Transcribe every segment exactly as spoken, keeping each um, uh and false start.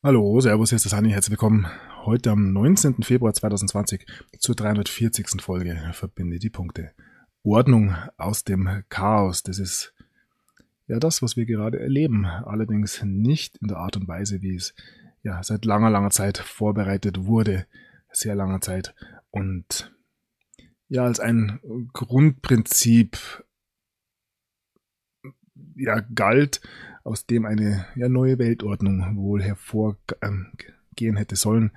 Hallo, servus, hier ist der Sunny, herzlich willkommen heute am neunzehnten Februar zweitausendzwanzig zur dreihundertvierzigsten Folge Verbinde die Punkte. Ordnung aus dem Chaos, das ist ja das, was wir gerade erleben, allerdings nicht in der Art und Weise, wie es ja seit langer, langer Zeit vorbereitet wurde, sehr langer Zeit und ja als ein Grundprinzip ja galt, aus dem eine ja, neue Weltordnung wohl hervorgehen hätte sollen.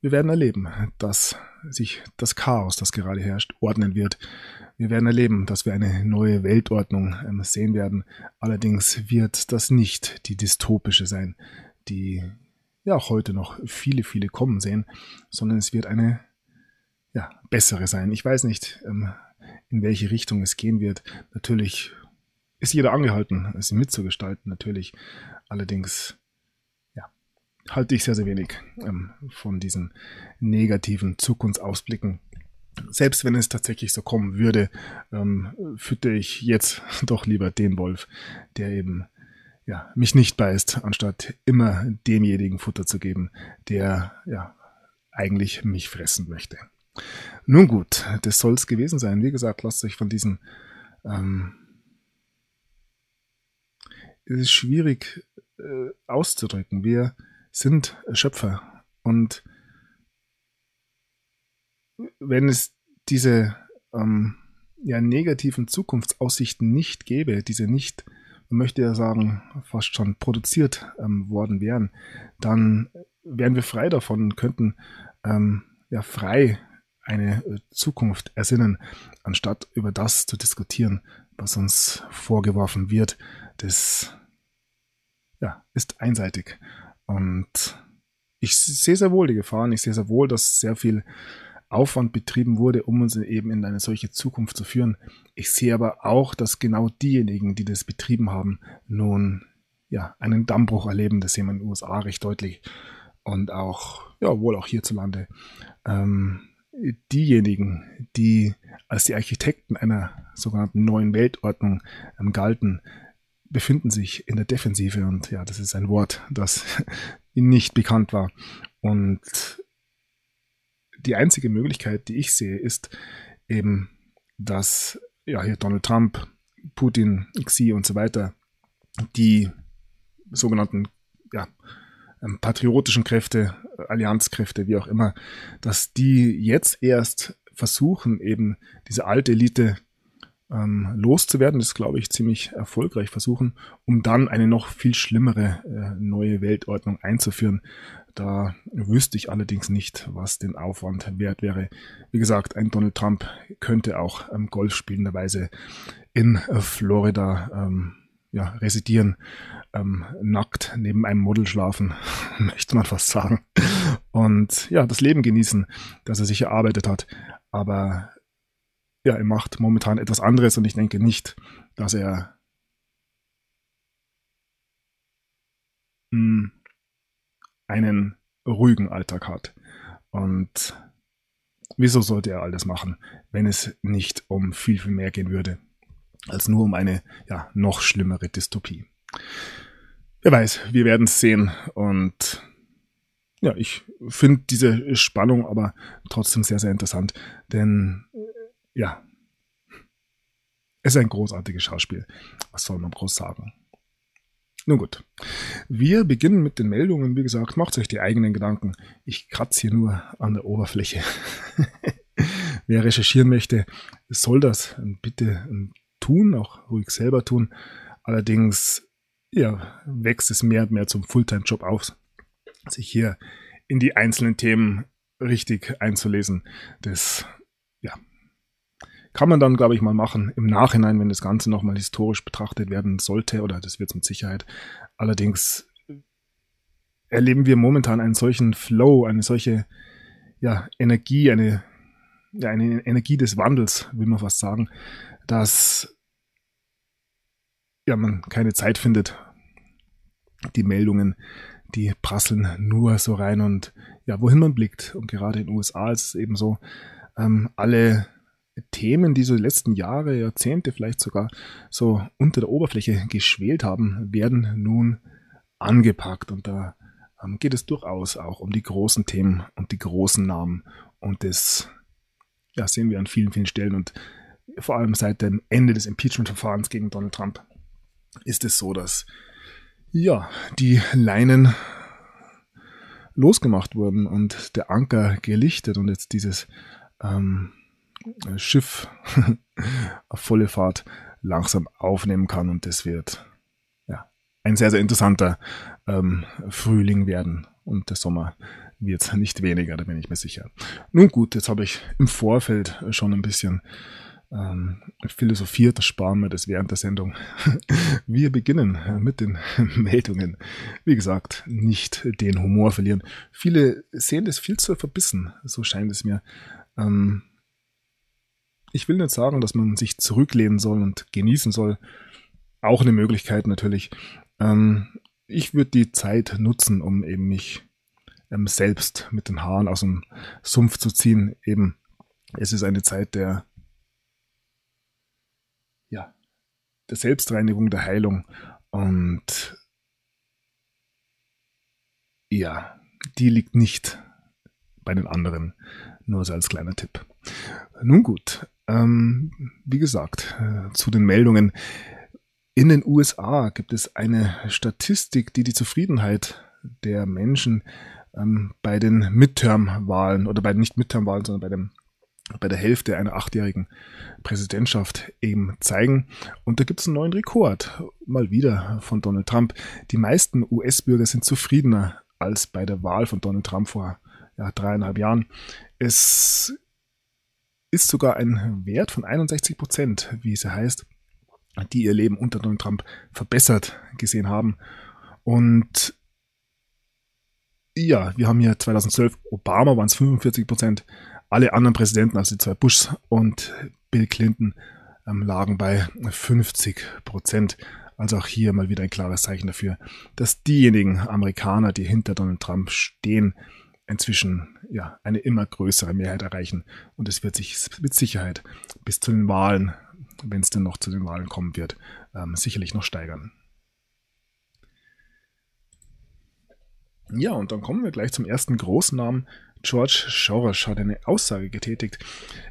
Wir werden erleben, dass sich das Chaos, das gerade herrscht, ordnen wird. Wir werden erleben, dass wir eine neue Weltordnung ähm, sehen werden. Allerdings wird das nicht die dystopische sein, die ja auch heute noch viele, viele kommen sehen, sondern es wird eine ja, bessere sein. Ich weiß nicht, ähm, in welche Richtung es gehen wird. Natürlich ist jeder angehalten, es mitzugestalten, natürlich. Allerdings ja, halte ich sehr, sehr wenig ähm, von diesen negativen Zukunftsausblicken. Selbst wenn es tatsächlich so kommen würde, ähm, füttere ich jetzt doch lieber den Wolf, der eben ja, mich nicht beißt, anstatt immer demjenigen Futter zu geben, der ja, eigentlich mich fressen möchte. Nun gut, das soll es gewesen sein. Wie gesagt, lasst euch von diesen... Ähm, Es ist schwierig äh, auszudrücken. Wir sind Schöpfer. Und wenn es diese ähm, ja, negativen Zukunftsaussichten nicht gäbe, diese nicht, man möchte ja sagen, fast schon produziert ähm, worden wären, dann wären wir frei davon und könnten ähm, ja, frei eine Zukunft ersinnen, anstatt über das zu diskutieren, was uns vorgeworfen wird. Das ja, ist einseitig. Und ich sehe sehr wohl die Gefahren. Ich sehe sehr wohl, dass sehr viel Aufwand betrieben wurde, um uns eben in eine solche Zukunft zu führen. Ich sehe aber auch, dass genau diejenigen, die das betrieben haben, nun ja, einen Dammbruch erleben. Das sehen wir in den U S A recht deutlich. Und auch, ja, wohl auch hierzulande. Ähm, diejenigen, die als die Architekten einer sogenannten neuen Weltordnung ähm, galten, befinden sich in der Defensive und ja, das ist ein Wort, das ihnen nicht bekannt war. Und die einzige Möglichkeit, die ich sehe, ist eben, dass ja hier Donald Trump, Putin, Xi und so weiter, die sogenannten ja, patriotischen Kräfte, Allianzkräfte, wie auch immer, dass die jetzt erst versuchen, eben diese alte Elite ähm, loszuwerden, das glaube ich ziemlich erfolgreich versuchen, um dann eine noch viel schlimmere äh, neue Weltordnung einzuführen. Da wüsste ich allerdings nicht, was den Aufwand wert wäre. Wie gesagt, ein Donald Trump könnte auch ähm, Golf spielenderweise in äh, Florida ähm, ja, residieren, ähm, nackt neben einem Model schlafen, möchte man fast sagen. Und ja, das Leben genießen, das er sich erarbeitet hat. Aber ja, er macht momentan etwas anderes und ich denke nicht, dass er mh, einen ruhigen Alltag hat. Und wieso sollte er all das machen, wenn es nicht um viel, viel mehr gehen würde, als nur um eine ja, noch schlimmere Dystopie. Wer weiß, wir werden es sehen und ja, ich finde diese Spannung aber trotzdem sehr, sehr interessant, denn ja, es ist ein großartiges Schauspiel. Was soll man groß sagen? Nun gut, wir beginnen mit den Meldungen. Wie gesagt, macht euch die eigenen Gedanken. Ich kratze hier nur an der Oberfläche. Wer recherchieren möchte, soll das bitte tun, auch ruhig selber tun. Allerdings ja, wächst es mehr und mehr zum Fulltime-Job auf, sich hier in die einzelnen Themen richtig einzulesen. Das ja, kann man dann, glaube ich, mal machen im Nachhinein, wenn das Ganze nochmal historisch betrachtet werden sollte, oder das wird es mit Sicherheit. Allerdings erleben wir momentan einen solchen Flow, eine solche ja, Energie, eine, ja, eine Energie des Wandels, will man fast sagen, dass ja, man keine Zeit findet. Die Meldungen, die prasseln nur so rein und ja, wohin man blickt. Und gerade in den U S A ist es eben so, ähm, alle Themen, die so die letzten Jahre, Jahrzehnte vielleicht sogar so unter der Oberfläche geschwelt haben, werden nun angepackt. Und da geht es durchaus auch um die großen Themen und die großen Namen. Und das ja, sehen wir an vielen, vielen Stellen. Und vor allem seit dem Ende des Impeachment-Verfahrens gegen Donald Trump ist es so, dass ja, die Leinen losgemacht wurden und der Anker gelichtet und jetzt dieses ähm, Schiff auf volle Fahrt langsam aufnehmen kann. Und das wird ja ein sehr, sehr interessanter ähm, Frühling werden. Und der Sommer wird nicht weniger, da bin ich mir sicher. Nun gut, jetzt habe ich im Vorfeld schon ein bisschen ähm, philosophiert. Das sparen wir das während der Sendung. Wir beginnen mit den Meldungen. Wie gesagt, nicht den Humor verlieren. Viele sehen das viel zu verbissen, so scheint es mir. Ähm, Ich will nicht sagen, dass man sich zurücklehnen soll und genießen soll. Auch eine Möglichkeit natürlich. Ich würde die Zeit nutzen, um eben mich selbst mit den Haaren aus dem Sumpf zu ziehen. Eben, es ist eine Zeit der, ja, der Selbstreinigung, der Heilung. Und ja, die liegt nicht bei den anderen. Nur so als kleiner Tipp. Nun gut. Wie gesagt, zu den Meldungen. In den U S A gibt es eine Statistik, die die Zufriedenheit der Menschen bei den Midterm-Wahlen oder bei den nicht Midterm-Wahlen, sondern bei, dem, bei der Hälfte einer achtjährigen Präsidentschaft eben zeigen. Und da gibt es einen neuen Rekord, mal wieder von Donald Trump. Die meisten U S-Bürger sind zufriedener als bei der Wahl von Donald Trump vor ja, dreieinhalb Jahren. Es ist sogar ein Wert von einundsechzig Prozent, wie es heißt, die ihr Leben unter Donald Trump verbessert gesehen haben. Und ja, wir haben hier zweitausendzwölf, Obama waren es fünfundvierzig Prozent, alle anderen Präsidenten, also die zwei Bushs und Bill Clinton, ähm, lagen bei fünfzig Prozent. Also auch hier mal wieder ein klares Zeichen dafür, dass diejenigen Amerikaner, die hinter Donald Trump stehen, inzwischen ja eine immer größere Mehrheit erreichen. Und es wird sich mit Sicherheit bis zu den Wahlen, wenn es denn noch zu den Wahlen kommen wird, ähm, sicherlich noch steigern. Ja, und dann kommen wir gleich zum ersten großen Namen. George Soros hat eine Aussage getätigt,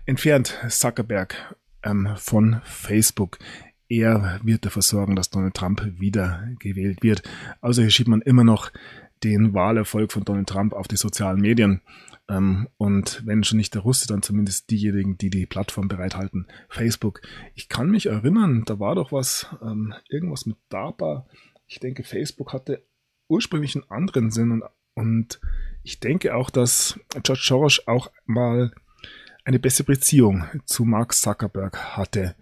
entfernt Zuckerberg ähm, von Facebook. Er wird dafür sorgen, dass Donald Trump wiedergewählt wird. Also hier schiebt man immer noch den Wahlerfolg von Donald Trump auf die sozialen Medien. Und wenn schon nicht der Russe, dann zumindest diejenigen, die die Plattform bereithalten. Facebook. Ich kann mich erinnern, da war doch was, irgendwas mit DARPA. Ich denke, Facebook hatte ursprünglich einen anderen Sinn. Und ich denke auch, dass George Soros auch mal eine bessere Beziehung zu Mark Zuckerberg hatte.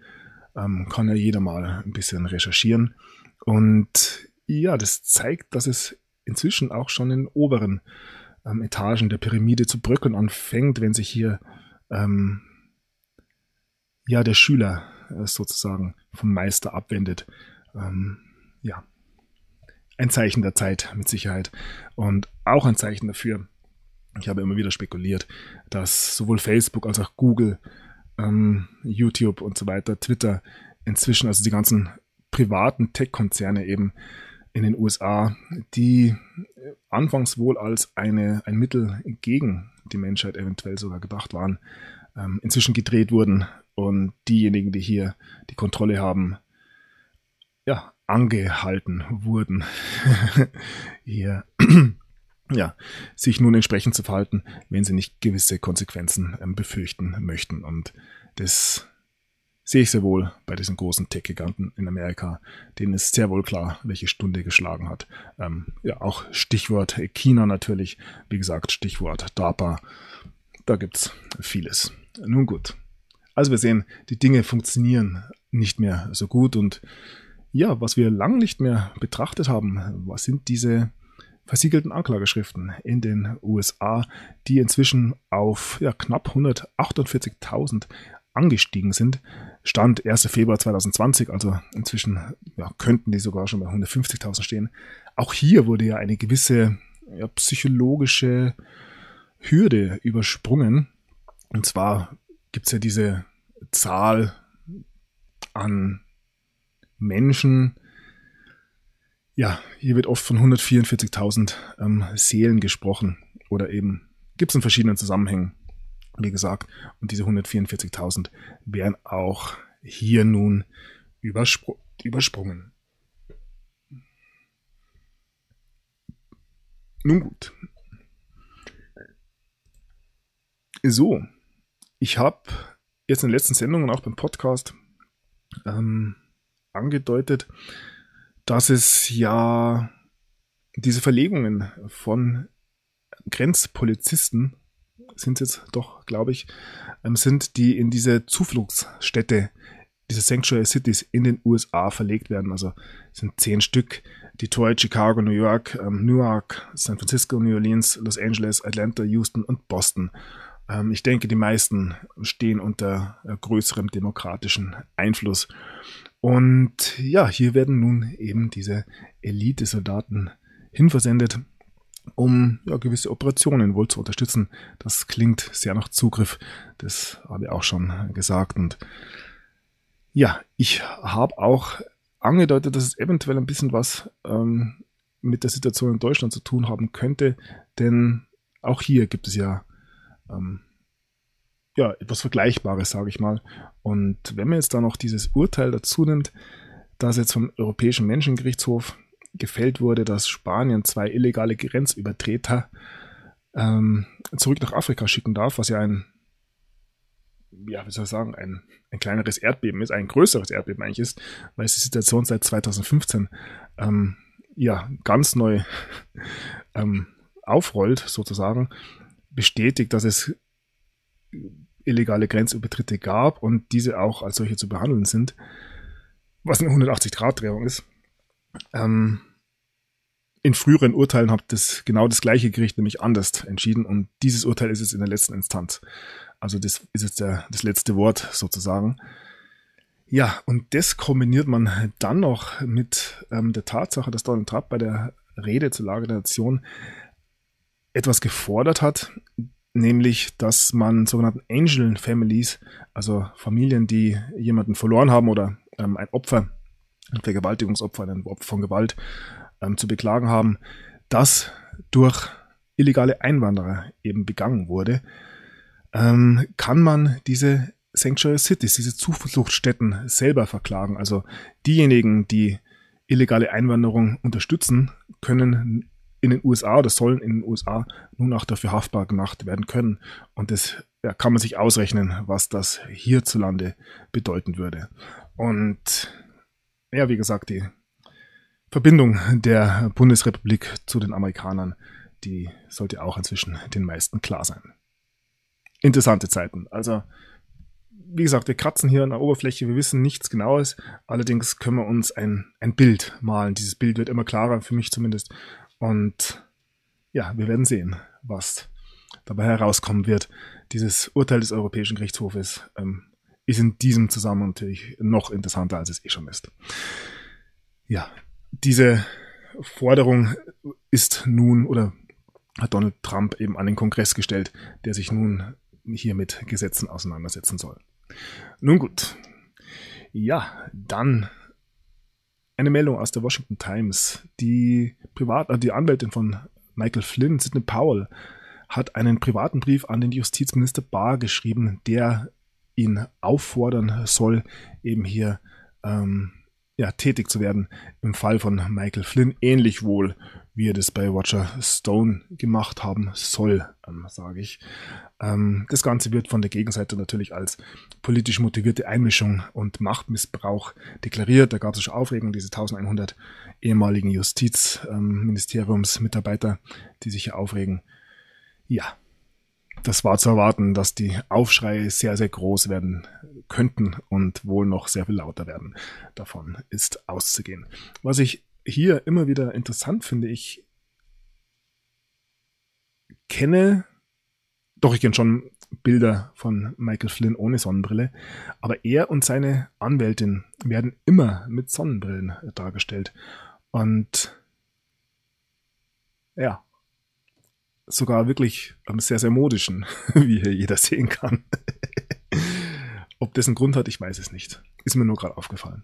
Kann ja jeder mal ein bisschen recherchieren. Und ja, das zeigt, dass es inzwischen auch schon in den oberen ähm, Etagen der Pyramide zu bröckeln anfängt, wenn sich hier ähm, ja, der Schüler äh, sozusagen vom Meister abwendet. Ähm, ja, ein Zeichen der Zeit mit Sicherheit und auch ein Zeichen dafür, ich habe immer wieder spekuliert, dass sowohl Facebook als auch Google, ähm, YouTube und so weiter, Twitter inzwischen, also die ganzen privaten Tech-Konzerne eben, in den U S A, die anfangs wohl als eine, ein Mittel gegen die Menschheit eventuell sogar gedacht waren, ähm, inzwischen gedreht wurden und diejenigen, die hier die Kontrolle haben, ja, angehalten wurden, hier ja, sich nun entsprechend zu verhalten, wenn sie nicht gewisse Konsequenzen ähm, befürchten möchten. Und das sehe ich sehr wohl bei diesen großen Tech-Giganten in Amerika, denen ist sehr wohl klar, welche Stunde geschlagen hat. Ähm, ja, auch Stichwort China natürlich, wie gesagt, Stichwort DARPA, da gibt es vieles. Nun gut, also wir sehen, die Dinge funktionieren nicht mehr so gut und ja, was wir lang nicht mehr betrachtet haben, was sind diese versiegelten Anklageschriften in den U S A, die inzwischen auf ja, knapp hundertachtundvierzigtausend angestiegen sind. Stand erster Februar zweitausendzwanzig, also inzwischen ja, könnten die sogar schon bei hundertfünfzigtausend stehen. Auch hier wurde ja eine gewisse ja, psychologische Hürde übersprungen. Und zwar gibt es ja diese Zahl an Menschen, Ja, hier wird oft von hundertvierundvierzigtausend ähm, Seelen gesprochen oder eben gibt es in verschiedenen Zusammenhängen, wie gesagt. Und diese hundertvierundvierzigtausend werden auch hier nun überspr- übersprungen. Nun gut. So, ich habe jetzt in den letzten Sendungen und auch beim Podcast ähm, angedeutet, dass es ja diese Verlegungen von Grenzpolizisten, sind es jetzt doch, glaube ich, ähm, sind, die in diese Zufluchtsstädte, diese Sanctuary Cities in den U S A verlegt werden. Also es sind zehn Stück, Detroit, Chicago, New York, ähm, Newark, San Francisco, New Orleans, Los Angeles, Atlanta, Houston und Boston. Ähm, ich denke, die meisten stehen unter äh, größerem demokratischen Einfluss. Und ja, hier werden nun eben diese Elite-Soldaten hinversendet, um ja, gewisse Operationen wohl zu unterstützen. Das klingt sehr nach Zugriff, das habe ich auch schon gesagt. Und ja, ich habe auch angedeutet, dass es eventuell ein bisschen was ähm, mit der Situation in Deutschland zu tun haben könnte, denn auch hier gibt es ja ähm, ja, etwas Vergleichbares, sage ich mal. Und wenn man jetzt da noch dieses Urteil dazu nimmt, das jetzt vom Europäischen Menschengerichtshof gefällt wurde, dass Spanien zwei illegale Grenzübertreter ähm, zurück nach Afrika schicken darf, was ja ein, ja, wie soll ich sagen, ein, ein kleineres Erdbeben ist, ein größeres Erdbeben eigentlich ist, weil es die Situation seit zweitausendfünfzehn ähm, ja, ganz neu ähm, aufrollt, sozusagen, bestätigt, dass es illegale Grenzübertritte gab und diese auch als solche zu behandeln sind, was eine hundertachtzig-Grad-Drehung ist. Ähm, in früheren Urteilen hat das genau das gleiche Gericht nämlich anders entschieden und dieses Urteil ist jetzt in der letzten Instanz. Also das ist jetzt der, das letzte Wort sozusagen. Ja, und das kombiniert man dann noch mit ähm, der Tatsache, dass Donald Trump bei der Rede zur Lage der Nation etwas gefordert hat, nämlich, dass man sogenannten Angel Families, also Familien, die jemanden verloren haben oder ähm, ein Opfer, ein Vergewaltigungsopfer, ein Opfer von Gewalt ähm, zu beklagen haben, das durch illegale Einwanderer eben begangen wurde, ähm, kann man diese Sanctuary Cities, diese Zufluchtsstätten selber verklagen. Also diejenigen, die illegale Einwanderung unterstützen, können in den U S A oder sollen in den U S A nun auch dafür haftbar gemacht werden können. Und das ja, kann man sich ausrechnen, was das hierzulande bedeuten würde. Und ja, wie gesagt, die Verbindung der Bundesrepublik zu den Amerikanern, die sollte auch inzwischen den meisten klar sein. Interessante Zeiten. Also, wie gesagt, wir kratzen hier an der Oberfläche, wir wissen nichts Genaues. Allerdings können wir uns ein, ein Bild malen. Dieses Bild wird immer klarer, für mich zumindest. Und ja, wir werden sehen, was dabei herauskommen wird. Dieses Urteil des Europäischen Gerichtshofes ähm, ist in diesem Zusammenhang natürlich noch interessanter, als es eh schon ist. Ja, diese Forderung ist nun, oder hat Donald Trump eben an den Kongress gestellt, der sich nun hier mit Gesetzen auseinandersetzen soll. Nun gut, ja, dann eine Meldung aus der Washington Times. Die, Privat, die Anwältin von Michael Flynn, Sidney Powell, hat einen privaten Brief an den Justizminister Barr geschrieben, der ihn auffordern soll, eben hier ähm, ja, tätig zu werden im Fall von Michael Flynn, ähnlich wohl, wie er das bei Roger Stone gemacht haben soll, ähm, sage ich. Ähm, das Ganze wird von der Gegenseite natürlich als politisch motivierte Einmischung und Machtmissbrauch deklariert. Da gab es schon Aufregung, diese eintausendeinhundert ehemaligen Justizministeriumsmitarbeiter, ähm, die sich hier aufregen. Ja, das war zu erwarten, dass die Aufschreie sehr, sehr groß werden könnten und wohl noch sehr viel lauter werden. Davon ist auszugehen. Was ich hier immer wieder interessant finde, ich kenne, doch ich kenne schon Bilder von Michael Flynn ohne Sonnenbrille, aber er und seine Anwältin werden immer mit Sonnenbrillen dargestellt. Und ja, sogar wirklich sehr, sehr modischen, wie hier jeder sehen kann. Ob das einen Grund hat, ich weiß es nicht. Ist mir nur gerade aufgefallen.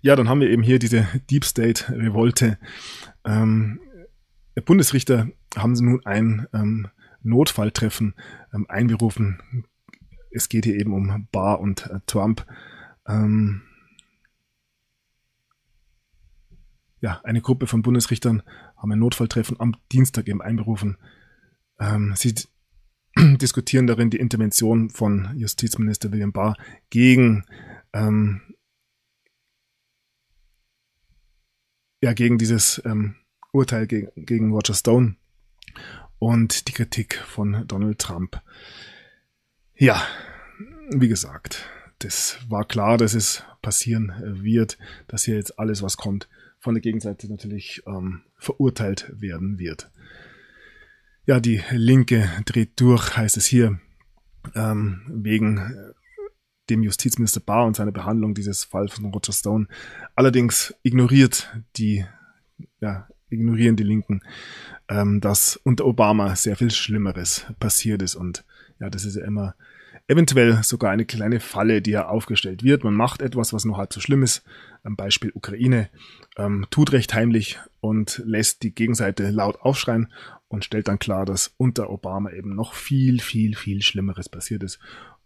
Ja, dann haben wir eben hier diese Deep State-Revolte. Ähm, Bundesrichter haben sie nun ein ähm, Notfalltreffen ähm, einberufen. Es geht hier eben um Barr und äh, Trump. Ähm, ja, eine Gruppe von Bundesrichtern haben ein Notfalltreffen am Dienstag eben einberufen. Ähm, sie diskutieren darin die Intervention von Justizminister William Barr gegen ähm, ja, gegen dieses ähm, Urteil gegen, gegen Roger Stone und die Kritik von Donald Trump. Ja, wie gesagt, das war klar, dass es passieren wird, dass hier jetzt alles, was kommt, von der Gegenseite natürlich ähm, verurteilt werden wird. Ja, die Linke dreht durch, heißt es hier, ähm, wegen dem Justizminister Barr und seiner Behandlung dieses Falls von Roger Stone. Allerdings ignoriert die, ja, ignorieren die Linken, ähm, dass unter Obama sehr viel Schlimmeres passiert ist. Und ja, das ist ja immer eventuell sogar eine kleine Falle, die ja aufgestellt wird. Man macht etwas, was nur halb so schlimm ist, am Beispiel Ukraine, ähm, tut recht heimlich und lässt die Gegenseite laut aufschreien und stellt dann klar, dass unter Obama eben noch viel, viel, viel Schlimmeres passiert ist.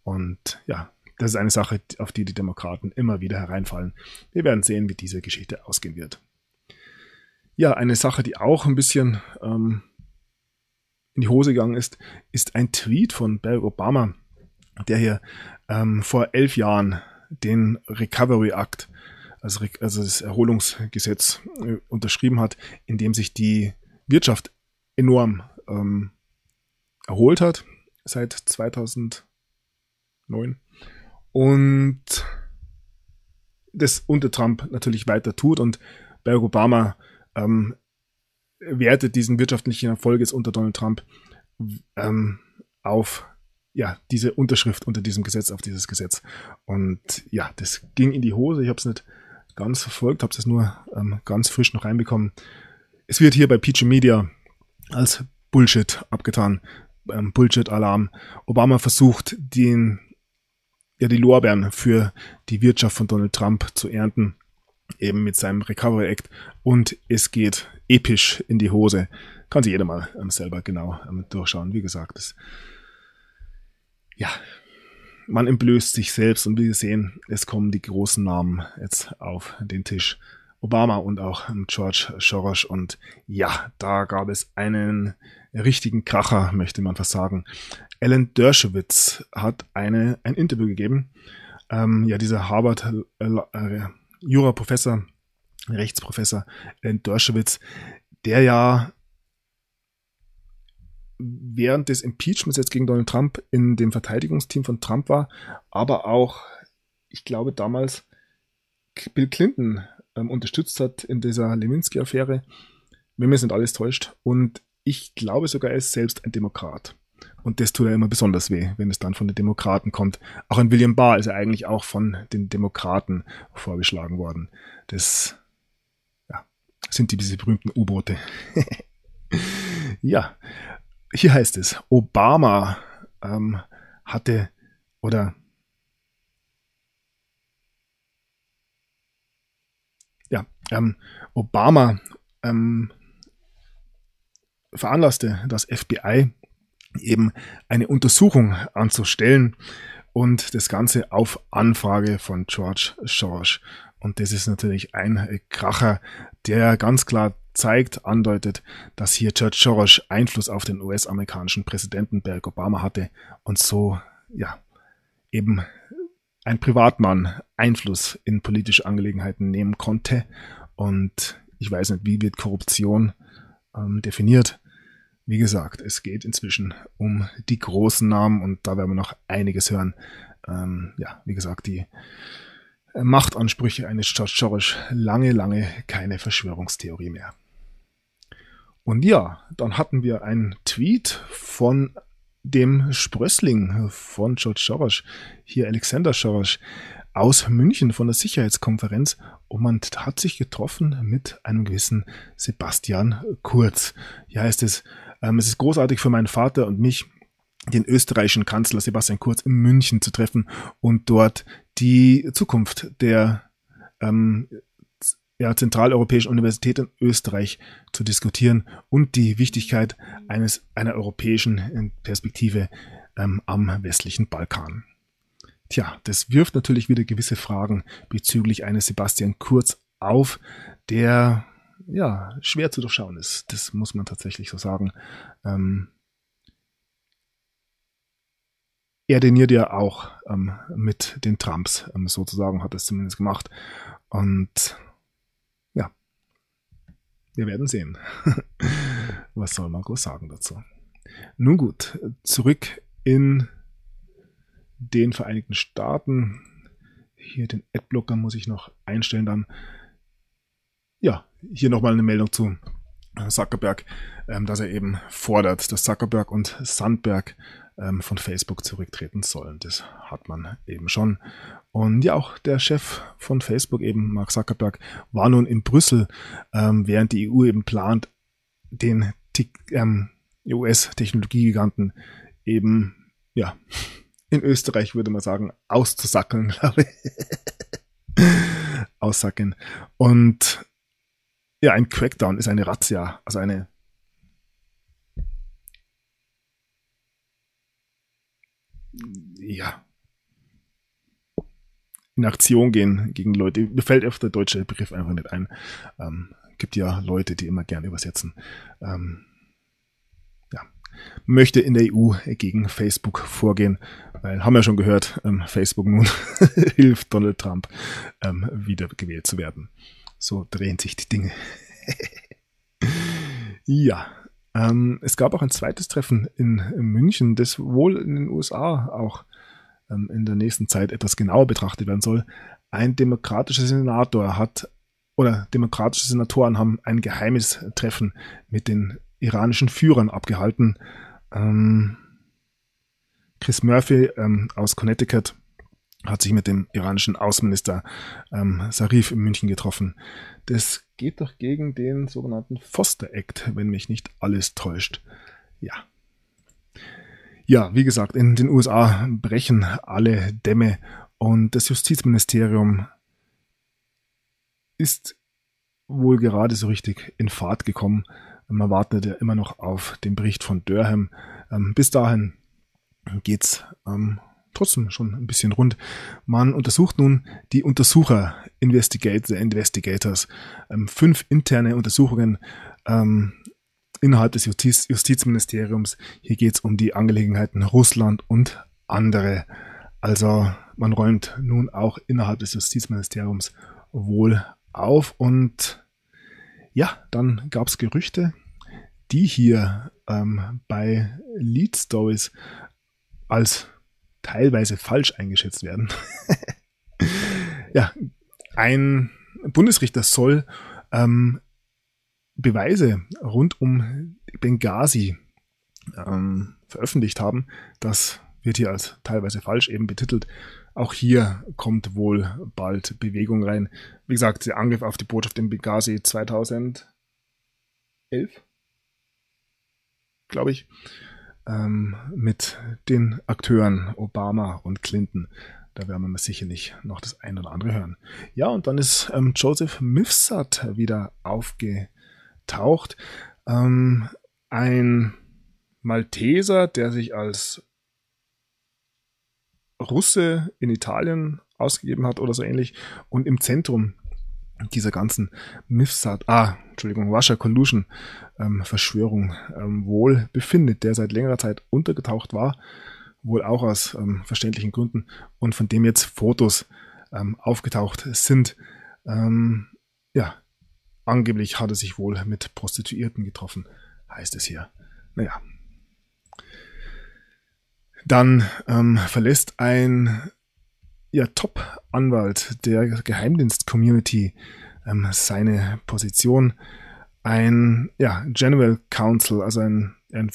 Und ja, das ist eine Sache, auf die die Demokraten immer wieder hereinfallen. Wir werden sehen, wie diese Geschichte ausgehen wird. Ja, eine Sache, die auch ein bisschen ähm, in die Hose gegangen ist, ist ein Tweet von Barack Obama, der hier ähm, vor elf Jahren den Recovery Act, also, also das Erholungsgesetz, äh, unterschrieben hat, in dem sich die Wirtschaft enorm ähm, erholt hat seit zweitausendneun. Und das unter Trump natürlich weiter tut. Und Barack Obama ähm, wertet diesen wirtschaftlichen Erfolg jetzt unter Donald Trump ähm, auf ja, diese Unterschrift unter diesem Gesetz, auf dieses Gesetz. Und ja, das ging in die Hose. Ich habe es nicht ganz verfolgt, habe es nur ähm, ganz frisch noch reinbekommen. Es wird hier bei P G Media als Bullshit abgetan. Ähm, Bullshit-Alarm. Obama versucht, den, ja, die Lorbeeren für die Wirtschaft von Donald Trump zu ernten, eben mit seinem Recovery Act. Und es geht episch in die Hose. Kann sich jeder mal ähm, selber genau ähm, durchschauen. Wie gesagt, das, ja, man entblößt sich selbst. Und wie wir sehen, es kommen die großen Namen jetzt auf den Tisch. Obama und auch George Soros, und ja, da gab es einen richtigen Kracher, möchte man fast sagen. Alan Dershowitz hat eine, ein Interview gegeben. Ähm, ja, dieser Harvard-Jura-Professor, äh, Rechtsprofessor Alan Dershowitz, der ja während des Impeachments jetzt gegen Donald Trump in dem Verteidigungsteam von Trump war, aber auch, ich glaube, damals Bill Clinton unterstützt hat in dieser Lewinsky-Affäre, wenn mir es nicht alles täuscht. Und ich glaube sogar, er ist selbst ein Demokrat. Und das tut ja immer besonders weh, wenn es dann von den Demokraten kommt. Auch ein William Barr ist ja eigentlich auch von den Demokraten vorgeschlagen worden. Das ja, sind die, diese berühmten U-Boote. Ja, hier heißt es, Obama ähm, hatte oder Ja, ähm, Obama ähm, veranlasste das F B I eben eine Untersuchung anzustellen und das Ganze auf Anfrage von George Soros. Und das ist natürlich ein Kracher, der ganz klar zeigt, andeutet, dass hier George Soros Einfluss auf den U S-amerikanischen Präsidenten Barack Obama hatte und so, ja, eben ein Privatmann Einfluss in politische Angelegenheiten nehmen konnte. Und ich weiß nicht, wie wird Korruption ähm, definiert. Wie gesagt, es geht inzwischen um die großen Namen und da werden wir noch einiges hören. Ähm, ja, wie gesagt, die Machtansprüche eines George Soros, lange, lange keine Verschwörungstheorie mehr. Und ja, dann hatten wir einen Tweet von dem Sprössling von George Soros, hier Alexander Soros, aus München von der Sicherheitskonferenz, und man hat sich getroffen mit einem gewissen Sebastian Kurz. Hier heißt es, ähm, es ist großartig für meinen Vater und mich, den österreichischen Kanzler Sebastian Kurz in München zu treffen und dort die Zukunft der ähm, der Zentraleuropäischen Universität in Österreich zu diskutieren und die Wichtigkeit eines einer europäischen Perspektive ähm, am westlichen Balkan. Tja, das wirft natürlich wieder gewisse Fragen bezüglich eines Sebastian Kurz auf, der ja schwer zu durchschauen ist. Das muss man tatsächlich so sagen. Ähm, er deniert ja auch ähm, mit den Trumps ähm, sozusagen, hat das zumindest gemacht. Und ja, wir werden sehen. Was soll Marco sagen dazu? Nun gut, zurück in den Vereinigten Staaten. Hier den Adblocker muss ich noch einstellen dann. Ja, hier nochmal eine Meldung zu Zuckerberg, ähm, dass er eben fordert, dass Zuckerberg und Sandberg ähm, von Facebook zurücktreten sollen. Das hat man eben schon. Und ja, auch der Chef von Facebook, eben Mark Zuckerberg, war nun in Brüssel, ähm, während die E U eben plant, den ähm, U S-Technologiegiganten eben, ja, in Österreich würde man sagen, auszusackeln, glaube ich. Aussackeln. Und ja, ein Crackdown ist eine Razzia, also eine ja in Aktion gehen gegen Leute. Mir fällt oft der deutsche Begriff einfach nicht ein. Ähm, gibt ja Leute, die immer gern übersetzen. Ähm, ja. Möchte in der E U gegen Facebook vorgehen, weil, haben wir schon gehört, ähm, Facebook nun hilft Donald Trump, ähm, wieder gewählt zu werden. So drehen sich die Dinge. Ja, ähm, es gab auch ein zweites Treffen in, in München, das wohl in den U S A auch ähm, in der nächsten Zeit etwas genauer betrachtet werden soll. Ein demokratischer Senator hat, oder demokratische Senatoren haben ein geheimes Treffen mit den iranischen Führern abgehalten. Ähm, Chris Murphy ähm, aus Connecticut hat sich mit dem iranischen Außenminister ähm, Zarif in München getroffen. Das geht doch gegen den sogenannten Foster Act, wenn mich nicht alles täuscht. Ja, ja, wie gesagt, in den U S A brechen alle Dämme und das Justizministerium ist wohl gerade so richtig in Fahrt gekommen. Man wartet ja immer noch auf den Bericht von Durham. Ähm, bis dahin geht's ähm, trotzdem schon ein bisschen rund. Man untersucht nun die Untersucher, Investigator, Investigators, ähm, fünf interne Untersuchungen ähm, innerhalb des Justiz- Justizministeriums. Hier geht es um die Angelegenheiten Russland und andere. Also man räumt nun auch innerhalb des Justizministeriums wohl auf. Und ja, dann gab es Gerüchte, die hier ähm, bei Lead Stories als teilweise falsch eingeschätzt werden. Ja, ein Bundesrichter soll ähm, Beweise rund um Benghazi ähm, veröffentlicht haben. Das wird hier als teilweise falsch eben betitelt. Auch hier kommt wohl bald Bewegung rein. Wie gesagt, der Angriff auf die Botschaft in Benghazi zweitausendelf, glaube ich, mit den Akteuren Obama und Clinton. Da werden wir sicherlich noch das ein oder andere hören. Ja, und dann ist ähm, Joseph Mifsud wieder aufgetaucht. Ähm, ein Malteser, der sich als Russe in Italien ausgegeben hat oder so ähnlich. Und im Zentrum dieser ganzen Mifsud, ah, Entschuldigung, Russia Collusion ähm, Verschwörung ähm, wohl befindet, der seit längerer Zeit untergetaucht war, wohl auch aus ähm, verständlichen Gründen und von dem jetzt Fotos ähm, aufgetaucht sind. Ähm, ja, angeblich hat er sich wohl mit Prostituierten getroffen, heißt es hier. Naja. Dann ähm, verlässt ein ja, Top-Anwalt der Geheimdienst-Community ähm, seine Position. Ein ja, General Counsel, also ein, ein